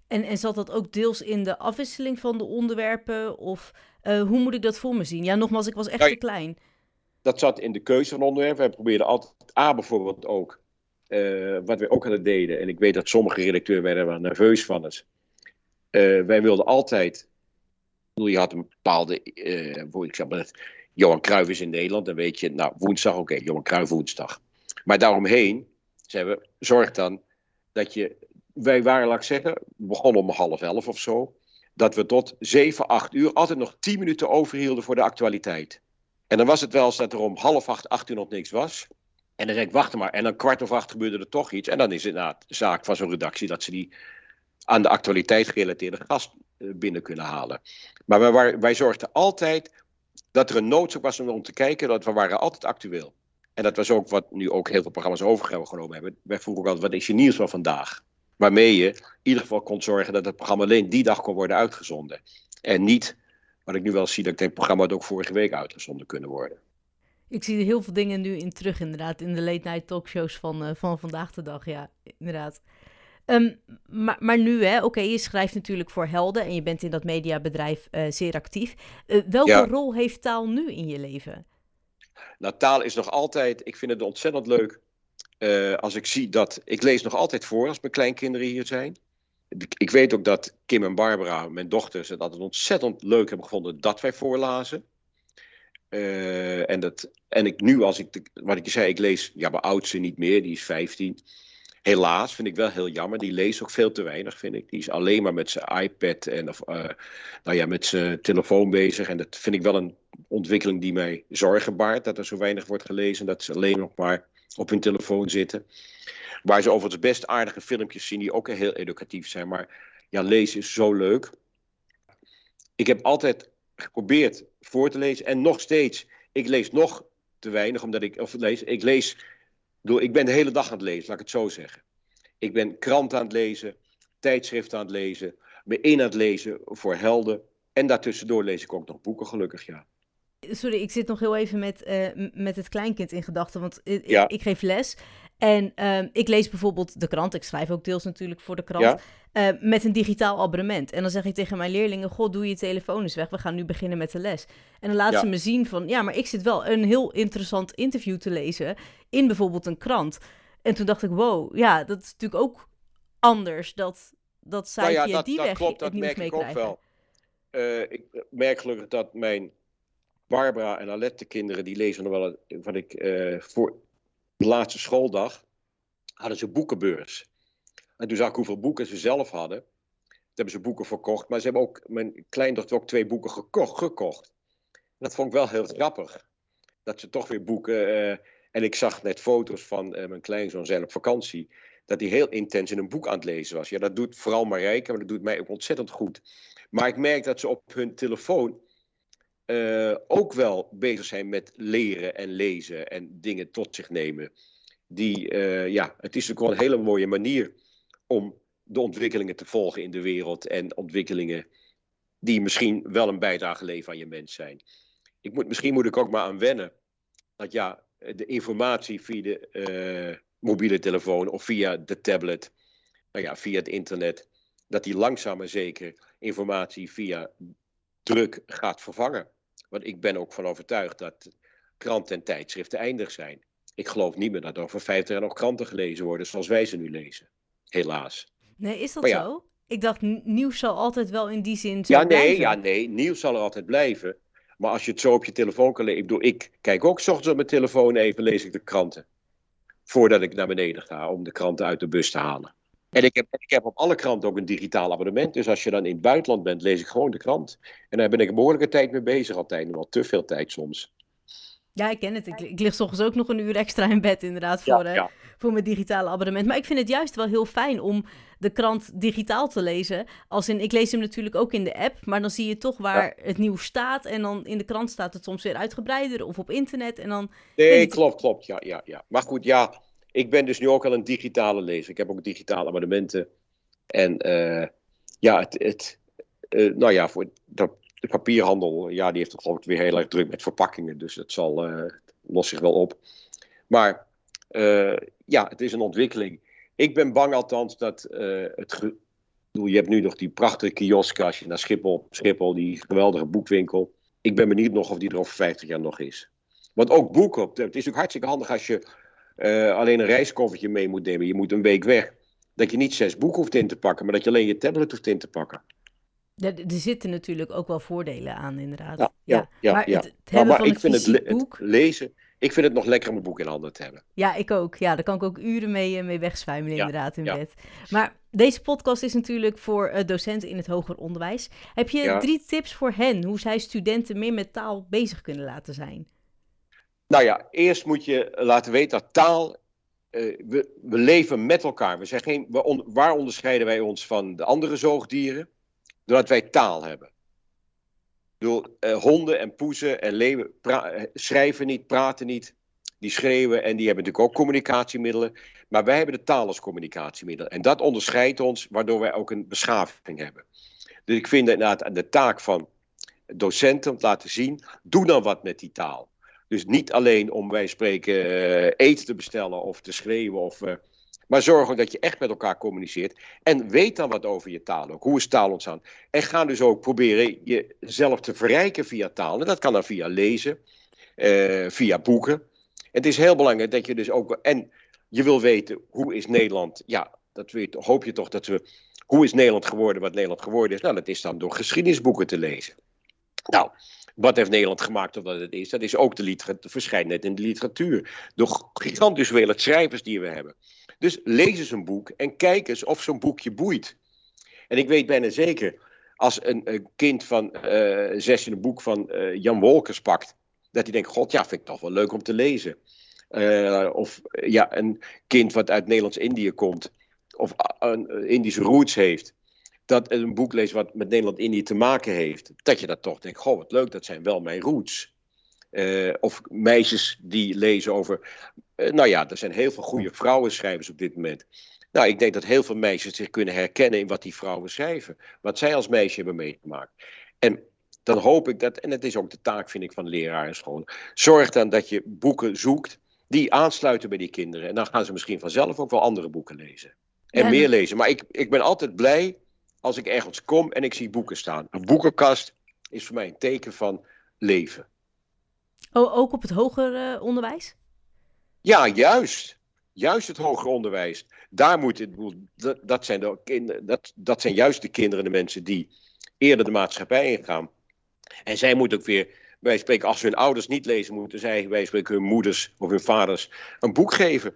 En, en zat dat ook deels in de afwisseling van de onderwerpen? Of uh, hoe moet ik dat voor me zien? Ja, nogmaals, ik was echt nou, te klein. Dat zat in de keuze van onderwerpen. Wij probeerden altijd A bijvoorbeeld ook. Uh, wat wij ook altijd deden. En ik weet dat sommige redacteuren werden er wel nerveus van is. Uh, wij wilden altijd... Je had een bepaalde... Uh, ik zeg maar dat, Johan Cruijff is in Nederland. Dan weet je, nou, woensdag, oké, okay, Johan Cruijff woensdag. Maar daaromheen, zeiden we, zorg dan dat je... Wij waren, laat ik zeggen, we begonnen om half elf of zo, dat we tot zeven, acht uur altijd nog tien minuten overhielden voor de actualiteit. En dan was het wel eens dat er om half acht, acht uur nog niks was. En dan zei ik, wacht maar. En dan kwart over acht gebeurde er toch iets. En dan is het na het zaak van zo'n redactie dat ze die aan de actualiteit gerelateerde gast binnen kunnen halen. Maar wij, waren, wij zorgden altijd dat er een noodzaak was om te kijken, dat we waren altijd actueel. En dat was ook wat nu ook heel veel programma's overgenomen hebben. Wij vroegen ook altijd, wat is je nieuws van vandaag? Waarmee je in ieder geval kon zorgen dat het programma alleen die dag kon worden uitgezonden. En niet, wat ik nu wel zie, dat ik denk, het programma had ook vorige week uitgezonden kunnen worden. Ik zie er heel veel dingen nu in terug, inderdaad, in de late-night talkshows van, uh, van vandaag de dag. Ja, inderdaad. Um, maar, maar nu, hè, oké, okay, je schrijft natuurlijk voor Helden en je bent in dat mediabedrijf uh, zeer actief. Uh, welke ja. rol heeft taal nu in je leven? Nou, taal is nog altijd, ik vind het ontzettend leuk... Uh, als ik zie dat... Ik lees nog altijd voor als mijn kleinkinderen hier zijn. Ik, ik weet ook dat Kim en Barbara, mijn dochters, het altijd ontzettend leuk hebben gevonden dat wij voorlazen. Uh, en dat, en ik nu, als ik de, wat ik je zei, ik lees... Ja, mijn oudste niet meer, die is vijftien. Helaas, vind ik wel heel jammer. Die leest ook veel te weinig, vind ik. Die is alleen maar met zijn iPad en of, uh, nou ja, met zijn telefoon bezig. En dat vind ik wel een ontwikkeling die mij zorgen baart. Dat er zo weinig wordt gelezen. Dat ze alleen nog maar... op hun telefoon zitten. Waar ze overigens best aardige filmpjes zien die ook heel educatief zijn. Maar ja, lezen is zo leuk. Ik heb altijd geprobeerd voor te lezen. En nog steeds, ik lees nog te weinig. Omdat ik, of lees, ik lees, bedoel, ik ben de hele dag aan het lezen, laat ik het zo zeggen. Ik ben kranten aan het lezen, tijdschriften aan het lezen. ben één aan het lezen voor Helden. En daartussendoor lees ik ook nog boeken, gelukkig, ja. Sorry, ik zit nog heel even met, uh, met het kleinkind in gedachten, want ik, ja. ik, ik geef les. En uh, ik lees bijvoorbeeld de krant, ik schrijf ook deels natuurlijk voor de krant, ja. uh, met een digitaal abonnement. En dan zeg ik tegen mijn leerlingen, goh, doe je telefoon eens weg, we gaan nu beginnen met de les. En dan laten ja. ze me zien van, ja, maar ik zit wel een heel interessant interview te lezen in bijvoorbeeld een krant. En toen dacht ik, wow, ja, dat is natuurlijk ook anders dat, dat zij nou ja, via dat, die dat weg klopt, het nieuws meekrijgen. Dat merk ik ook wel. Uh, ik merk gelukkig dat mijn Barbara en Alette kinderen, die lezen nog wel wat ik uh, voor... De laatste schooldag hadden ze boekenbeurs. En toen zag ik hoeveel boeken ze zelf hadden. Toen hebben ze boeken verkocht. Maar ze hebben ook, mijn kleindochter ook twee boeken gekocht. gekocht. En dat vond ik wel heel grappig. Dat ze toch weer boeken... Uh, en ik zag net foto's van uh, mijn kleinzoon zijn op vakantie. Dat hij heel intens in een boek aan het lezen was. Ja, dat doet vooral Marijke, maar dat doet mij ook ontzettend goed. Maar ik merk dat ze op hun telefoon... Uh, ook wel bezig zijn met leren en lezen en dingen tot zich nemen. Die, uh, ja, het is natuurlijk wel een hele mooie manier om de ontwikkelingen te volgen in de wereld. En ontwikkelingen die misschien wel een bijdrage leveren aan je mens zijn. Ik moet, misschien moet ik ook maar aan wennen dat ja, de informatie via de uh, mobiele telefoon of via de tablet, nou ja, via het internet, dat die langzaam maar zeker informatie via druk gaat vervangen. Want ik ben ook van overtuigd dat kranten en tijdschriften eindig zijn. Ik geloof niet meer dat over vijftig jaar nog kranten gelezen worden zoals wij ze nu lezen. Helaas. Nee, is dat ja. zo? Ik dacht, nieuws zal altijd wel in die zin zo ja, nee, blijven. Ja, nee, nieuws zal er altijd blijven. Maar als je het zo op je telefoon kan lezen... Ik bedoel, ik kijk ook 's ochtends op mijn telefoon even, lees ik de kranten. Voordat ik naar beneden ga om de kranten uit de bus te halen. En ik heb, ik heb op alle kranten ook een digitaal abonnement. Dus als je dan in het buitenland bent, lees ik gewoon de krant. En daar ben ik een behoorlijke tijd mee bezig altijd. Wel te veel tijd soms. Ja, ik ken het. Ik, ik lig soms ook nog een uur extra in bed inderdaad voor, ja, ja. Uh, voor mijn digitale abonnement. Maar ik vind het juist wel heel fijn om de krant digitaal te lezen. Als in, ik lees hem natuurlijk ook in de app. Maar dan zie je toch waar ja. het nieuws staat. En dan in de krant staat het soms weer uitgebreider of op internet. En dan nee, het... klopt, klopt. Ja, ja, ja. Maar goed, ja... Ik ben dus nu ook al een digitale lezer. Ik heb ook digitale abonnementen. En uh, ja, het, het, uh, nou ja, voor de, de papierhandel, ja, die heeft het geloof ik weer heel erg druk met verpakkingen. Dus dat zal, uh, lost zich wel op. Maar uh, ja, het is een ontwikkeling. Ik ben bang althans dat uh, het... Ge- je hebt nu nog die prachtige kiosk als je naar Schiphol, Schiphol, die geweldige boekwinkel. Ik ben benieuwd nog of die er over vijftig jaar nog is. Want ook boeken, het is natuurlijk hartstikke handig als je... Uh, alleen een reiskoffertje mee moet nemen. Je moet een week weg. Dat je niet zes boeken hoeft in te pakken, maar dat je alleen je tablet hoeft in te pakken. Ja, er zitten natuurlijk ook wel voordelen aan, inderdaad. Ja, ja, ja. Maar ja. het, het hebben maar, maar van ik het, vind het, boek... het lezen, ik vind het nog lekker om een boek in handen te hebben. Ja, ik ook. Ja, daar kan ik ook uren mee, uh, mee wegschuimen, ja, inderdaad, in ja. bed. Maar deze podcast is natuurlijk voor uh, docenten in het hoger onderwijs. Heb je ja. drie tips voor hen, hoe zij studenten meer met taal bezig kunnen laten zijn? Nou ja, eerst moet je laten weten dat taal, uh, we, we leven met elkaar. We zijn geen, we on, waar onderscheiden wij ons van de andere zoogdieren? Doordat wij taal hebben. Ik bedoel, uh, honden en poezen en leeuwen pra- schrijven niet, praten niet. Die schreeuwen en die hebben natuurlijk ook communicatiemiddelen. Maar wij hebben de taal als communicatiemiddel. En dat onderscheidt ons, waardoor wij ook een beschaving hebben. Dus ik vind inderdaad de taak van docenten om te laten zien, doe dan wat met die taal. Dus niet alleen om, wij spreken, uh, eten te bestellen of te schreeuwen. Of, uh, maar zorg ook dat je echt met elkaar communiceert. En weet dan wat over je taal ook. Hoe is taal ontstaan? En ga dus ook proberen jezelf te verrijken via taal. En dat kan dan via lezen, uh, via boeken. En het is heel belangrijk dat je dus ook... En je wil weten, hoe is Nederland... Ja, dat weet, hoop je toch dat we... Hoe is Nederland geworden wat Nederland geworden is? Nou, dat is dan door geschiedenisboeken te lezen. Nou... Wat heeft Nederland gemaakt of dat het is? Dat is ook de, liter- de verscheidenheid in de literatuur. Door gigantisch veel schrijvers die we hebben. Dus lees eens een boek en kijk eens of zo'n boekje boeit. En ik weet bijna zeker, als een, een kind van uh, zes een boek van uh, Jan Wolkers pakt, dat hij denkt, god ja, vind ik toch wel leuk om te lezen. Uh, of ja, een kind wat uit Nederlands-Indië komt, of een Indische roots heeft, dat een boek leest wat met Nederland-Indië te maken heeft, dat je dat toch denkt, goh, wat leuk, dat zijn wel mijn roots. Uh, of meisjes die lezen over, uh, nou ja, er zijn heel veel goede vrouwenschrijvers op dit moment. Nou, ik denk dat heel veel meisjes zich kunnen herkennen in wat die vrouwen schrijven. Wat zij als meisje hebben meegemaakt. En dan hoop ik dat, en dat is ook de taak, vind ik, van leraar en school. Zorg dan dat je boeken zoekt die aansluiten bij die kinderen. En dan gaan ze misschien vanzelf ook wel andere boeken lezen. En ja, meer lezen. Maar ik, ik ben altijd blij als ik ergens kom en ik zie boeken staan. Een boekenkast is voor mij een teken van leven. Oh, ook op het hoger uh, onderwijs? Ja, juist. Juist het hoger onderwijs. Daar moet het, dat, dat, zijn de kinder, dat, dat zijn juist de kinderen, de mensen die eerder de maatschappij ingaan. En zij moeten ook weer, wij spreken, als hun ouders niet lezen, moeten zij, wij spreken, hun moeders of hun vaders een boek geven.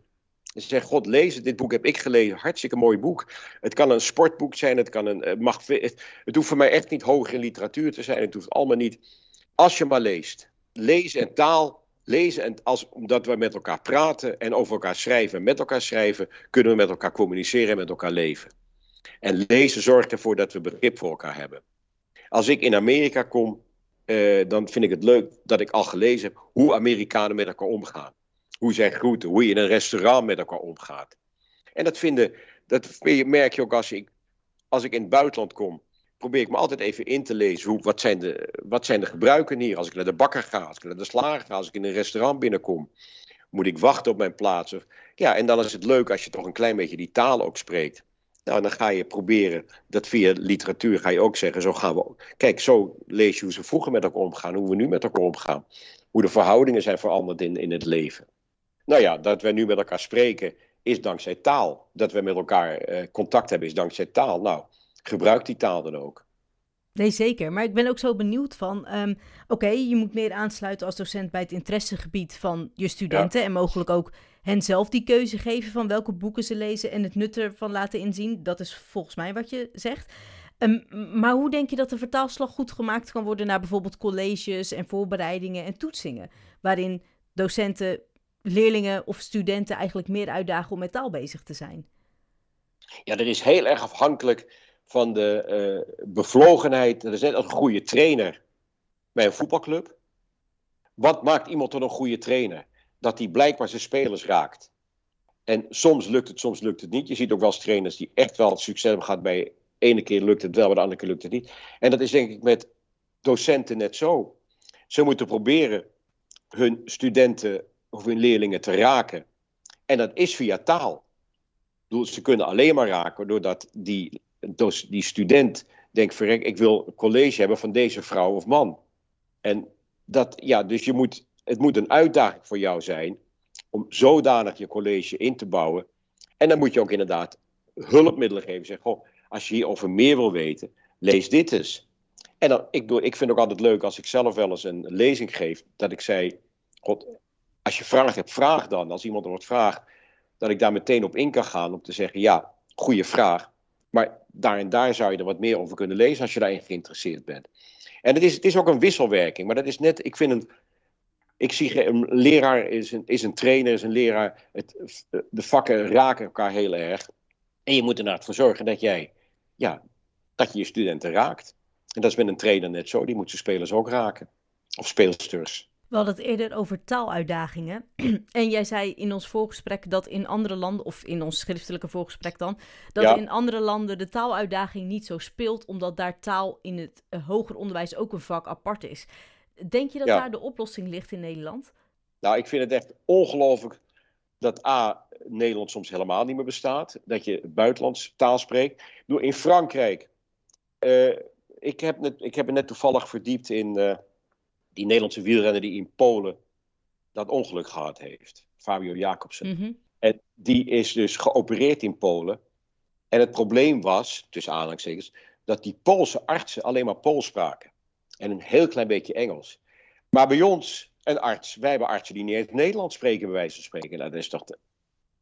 En ze zeggen, God, lees het, dit boek heb ik gelezen, hartstikke mooi boek. Het kan een sportboek zijn, het kan een, mag, het, het hoeft voor mij echt niet hoger in literatuur te zijn, het hoeft allemaal niet. Als je maar leest, lezen en taal, lezen en als, omdat we met elkaar praten en over elkaar schrijven en met elkaar schrijven, kunnen we met elkaar communiceren en met elkaar leven. En lezen zorgt ervoor dat we begrip voor elkaar hebben. Als ik in Amerika kom, uh, dan vind ik het leuk dat ik al gelezen heb hoe Amerikanen met elkaar omgaan. Hoe zij groeten, hoe je in een restaurant met elkaar omgaat. En dat, vinden, dat merk je ook als ik, als ik in het buitenland kom. Probeer ik me altijd even in te lezen. Hoe, wat, zijn de, wat zijn de gebruiken hier? Als ik naar de bakker ga, als ik naar de slager ga, als ik in een restaurant binnenkom. Moet ik wachten op mijn plaats? Of, ja, en dan is het leuk als je toch een klein beetje die taal ook spreekt. Nou, dan ga je proberen, dat via literatuur ga je ook zeggen, zo gaan we ook. Kijk, zo lees je hoe ze vroeger met elkaar omgaan, hoe we nu met elkaar omgaan. Hoe de verhoudingen zijn veranderd in, in het leven. Nou ja, dat wij nu met elkaar spreken is dankzij taal. Dat we met elkaar eh, contact hebben is dankzij taal. Nou, gebruik die taal dan ook. Nee, zeker. Maar ik ben ook zo benieuwd van, um, oké, okay, je moet meer aansluiten als docent bij het interessegebied van je studenten. Ja. En mogelijk ook hen zelf die keuze geven van welke boeken ze lezen en het nut ervan laten inzien. Dat is volgens mij wat je zegt. Um, maar hoe denk je dat de vertaalslag goed gemaakt kan worden naar bijvoorbeeld colleges en voorbereidingen en toetsingen? Waarin docenten, leerlingen of studenten eigenlijk meer uitdagen om met taal bezig te zijn? Ja, dat is heel erg afhankelijk van de uh, bevlogenheid. Dat is net als een goede trainer bij een voetbalclub. Wat maakt iemand dan een goede trainer? Dat hij blijkbaar zijn spelers raakt. En soms lukt het, soms lukt het niet. Je ziet ook wel eens trainers die echt wel succes hebben gehad bij de ene keer lukt het wel, maar de andere keer lukt het niet. En dat is denk ik met docenten net zo. Ze moeten proberen hun studenten of hun leerlingen te raken. En dat is via taal. Ze kunnen alleen maar raken doordat die, dus die student denkt, verrek, ik wil een college hebben van deze vrouw of man. En dat, ja, dus je moet, het moet een uitdaging voor jou zijn om zodanig je college in te bouwen. En dan moet je ook inderdaad hulpmiddelen geven. Zeg, goh, als je hierover meer wil weten, lees dit eens. En dan, ik, bedoel, ik vind het ook altijd leuk als ik zelf wel eens een lezing geef, dat ik zei, God, als je vragen hebt, vraag dan. Als iemand er wat vraagt, dat ik daar meteen op in kan gaan om te zeggen, ja, goede vraag. Maar daar en daar zou je er wat meer over kunnen lezen als je daarin geïnteresseerd bent. En het is, het is ook een wisselwerking, maar dat is net, ik vind een, ik zie een leraar is een, is een trainer, is een leraar, het, de vakken raken elkaar heel erg. En je moet er voor zorgen dat jij, ja, dat je je studenten raakt. En dat is met een trainer net zo, die moet zijn spelers ook raken. Of speelsters. We hadden het eerder over taaluitdagingen. En jij zei in ons voorgesprek dat in andere landen, of in ons schriftelijke voorgesprek dan, dat ja. in andere landen de taaluitdaging niet zo speelt, omdat daar taal in het uh, hoger onderwijs ook een vak apart is. Denk je dat ja. daar de oplossing ligt in Nederland? Nou, ik vind het echt ongelooflijk dat A, Nederland soms helemaal niet meer bestaat. Dat je buitenlands taal spreekt. Door in Frankrijk, uh, ik, heb net, ik heb me net toevallig verdiept in Uh, die Nederlandse wielrenner die in Polen dat ongeluk gehad heeft. Fabio Jacobsen. Mm-hmm. En die is dus geopereerd in Polen. En het probleem was, tussen aanhalingstekens, dat die Poolse artsen alleen maar Pools spraken. En een heel klein beetje Engels. Maar bij ons, een arts, wij hebben artsen die niet eens Nederlands spreken, bij wijze van spreken. Nou, dat is toch de,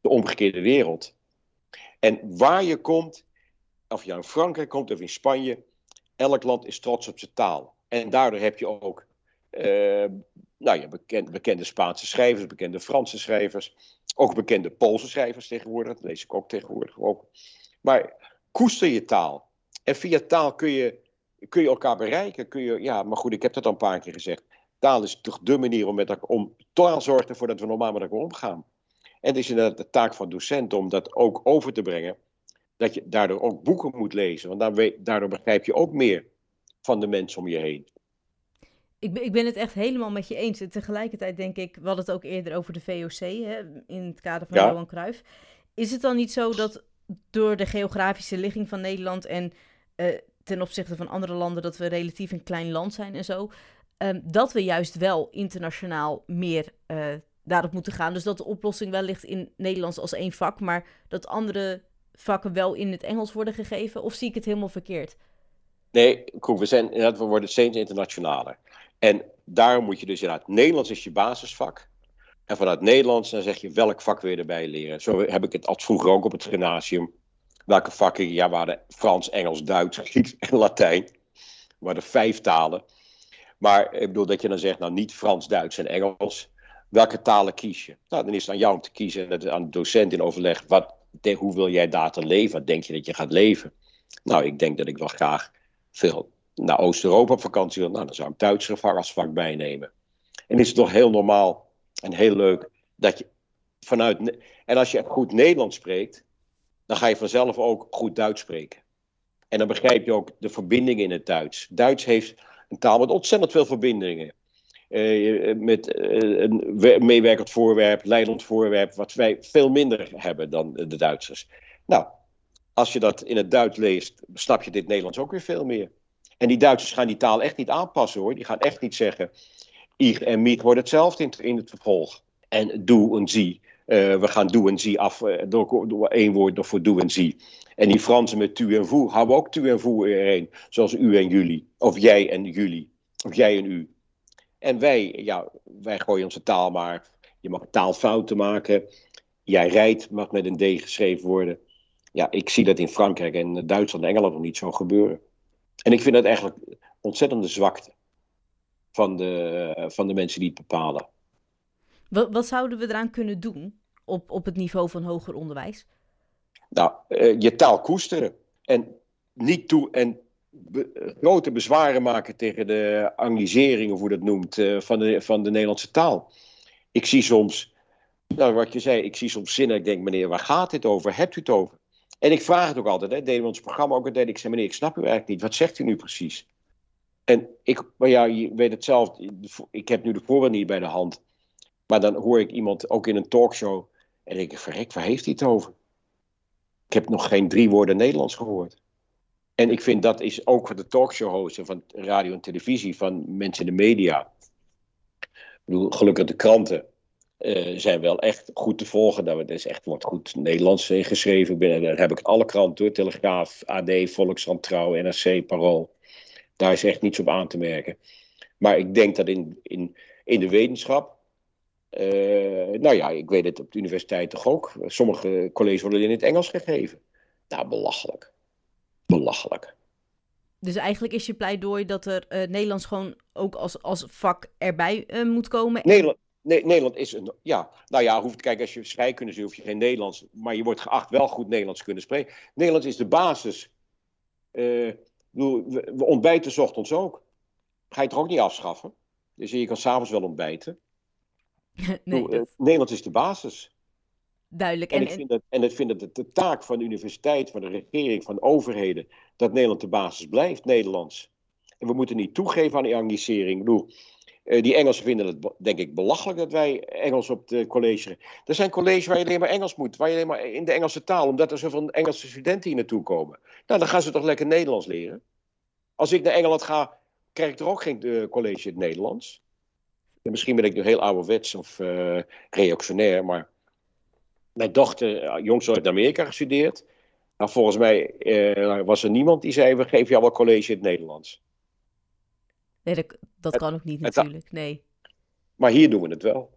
de omgekeerde wereld. En waar je komt, of je in Frankrijk komt of in Spanje, elk land is trots op zijn taal. En daardoor heb je ook Uh, nou ja, bekend, bekende Spaanse schrijvers, bekende Franse schrijvers, ook bekende Poolse schrijvers tegenwoordig, dat lees ik ook tegenwoordig ook. Maar koester je taal. En via taal kun je, kun je elkaar bereiken. Kun je, ja, maar goed, ik heb dat al een paar keer gezegd. Taal is toch de manier om, met, om taal zorgt ervoor dat we normaal met elkaar omgaan. En het is inderdaad de taak van docenten om dat ook over te brengen. Dat je daardoor ook boeken moet lezen. Want dan weet, daardoor begrijp je ook meer van de mensen om je heen. Ik ben, ik ben het echt helemaal met je eens. En tegelijkertijd denk ik, we hadden het ook eerder over de V O C, hè, in het kader van ja. Johan Cruijff. Is het dan niet zo dat door de geografische ligging van Nederland en uh, ten opzichte van andere landen, dat we relatief een klein land zijn en zo, um, dat we juist wel internationaal meer uh, daarop moeten gaan? Dus dat de oplossing wel ligt in Nederlands als één vak, maar dat andere vakken wel in het Engels worden gegeven? Of zie ik het helemaal verkeerd? Nee, goed, we, zijn, we worden steeds internationaler. En daarom moet je dus inderdaad, Nederlands is je basisvak. En vanuit Nederlands, dan zeg je welk vak wil je erbij leren. Zo heb ik het altijd vroeger ook op het gymnasium. Welke vakken, ja, we hadden Frans, Engels, Duits, Grieks en Latijn. We hadden vijf talen. Maar ik bedoel dat je dan zegt, nou niet Frans, Duits en Engels. Welke talen kies je? Nou, dan is het aan jou om te kiezen en het aan de docent in overleg. Wat, de, hoe wil jij later leven? Wat denk je dat je gaat leven? Nou, ik denk dat ik wel graag veel naar Oost-Europa op vakantie wil. Nou, dan zou ik Duits als vak bijnemen. En is het toch heel normaal en heel leuk dat je vanuit... En als je goed Nederlands spreekt, dan ga je vanzelf ook goed Duits spreken. En dan begrijp je ook de verbindingen in het Duits. Duits heeft een taal met ontzettend veel verbindingen. Uh, met uh, een meewerkend voorwerp, leidend voorwerp, wat wij veel minder hebben dan de Duitsers. Nou, als je dat in het Duits leest, snap je dit in het Nederlands ook weer veel meer. En die Duitsers gaan die taal echt niet aanpassen, hoor. Die gaan echt niet zeggen, ich en mich wordt hetzelfde in het, in het vervolg. En du en sie. Uh, we gaan du en sie af, uh, door, door één woord nog voor du en sie. En die Fransen met tu en vous, houden ook tu en vous erheen. Zoals u en jullie, of jij en jullie, of jij en u. En wij, ja, wij gooien onze taal maar. Je mag taalfouten maken. Jij rijdt, mag met een D geschreven worden. Ja, ik zie dat in Frankrijk en Duitsland en Engeland nog niet zo gebeuren. En ik vind dat eigenlijk ontzettende zwakte van de, van de mensen die het bepalen. Wat, wat zouden we eraan kunnen doen op, op het niveau van hoger onderwijs? Nou, uh, je taal koesteren en niet toe... En Be, grote bezwaren maken tegen de anglisering, of hoe dat noemt, uh, van, de, van de Nederlandse taal. Ik zie soms, nou wat je zei, ik zie soms zinnen, ik denk, meneer, waar gaat dit over? Hebt u het over? En ik vraag het ook altijd, hè, deden we ons programma ook altijd, ik zei, meneer, ik snap u eigenlijk niet, wat zegt u nu precies? En ik, maar ja, je weet het zelf, ik heb nu de voorbeelden niet bij de hand, maar dan hoor ik iemand, ook in een talkshow, en denk ik, verrek, waar heeft hij het over? Ik heb nog geen drie woorden Nederlands gehoord. En ik vind dat is ook voor de talkshow-hosts en van radio en televisie, van mensen in de media. Ik bedoel, gelukkig de kranten uh, zijn wel echt goed te volgen. Nou, het is echt wordt goed Nederlands geschreven. Binnen, daar heb ik alle kranten hoor. Telegraaf, A D, Volkskrant, Trouw, N R C, Parool. Daar is echt niets op aan te merken. Maar ik denk dat in, in, in de wetenschap... Uh, nou ja, ik weet het op de universiteit toch ook. Sommige colleges worden in het Engels gegeven. Nou, belachelijk. Belachelijk. Dus eigenlijk is je pleidooi dat er uh, Nederlands gewoon ook als, als vak erbij uh, moet komen? Nederland, nee, Nederland is een... Ja, nou ja, hoeft, kijk, als je scheikunde zit, hoef je geen Nederlands... Maar je wordt geacht wel goed Nederlands te kunnen spreken. Nederlands is de basis. Uh, bedoel, we, we ontbijten 's ochtends ook. Ga je het toch ook niet afschaffen? Dus je kan s'avonds wel ontbijten. nee, bedoel, uh, Nederlands is de basis. Duidelijk. En, en, ik vind dat, en ik vind dat het de taak van de universiteit, van de regering, van de overheden, dat Nederland de basis blijft, Nederlands. En we moeten niet toegeven aan die anglisering. Ik bedoel, die Engelsen vinden het, denk ik, belachelijk dat wij Engels op de college... Er zijn colleges waar je alleen maar Engels moet, waar je alleen maar in de Engelse taal, omdat er zoveel Engelse studenten hier naartoe komen. Nou, dan gaan ze toch lekker Nederlands leren. Als ik naar Engeland ga, krijg ik er ook geen college in het Nederlands. En misschien ben ik nu heel ouderwets of uh, reactionair, maar... Mijn dochter, jongste, heeft in Amerika gestudeerd. Nou, volgens mij eh, was er niemand die zei, we geven jou wel college in het Nederlands. Nee, dat, dat kan ook niet natuurlijk, nee. Maar hier doen we het wel.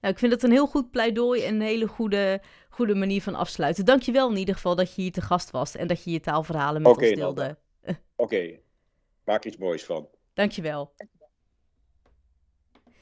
Nou, ik vind het een heel goed pleidooi en een hele goede, goede manier van afsluiten. Dank je wel in ieder geval dat je hier te gast was en dat je je taalverhalen met okay, ons deelde. Oké, okay. Maak iets moois van. Dank je wel.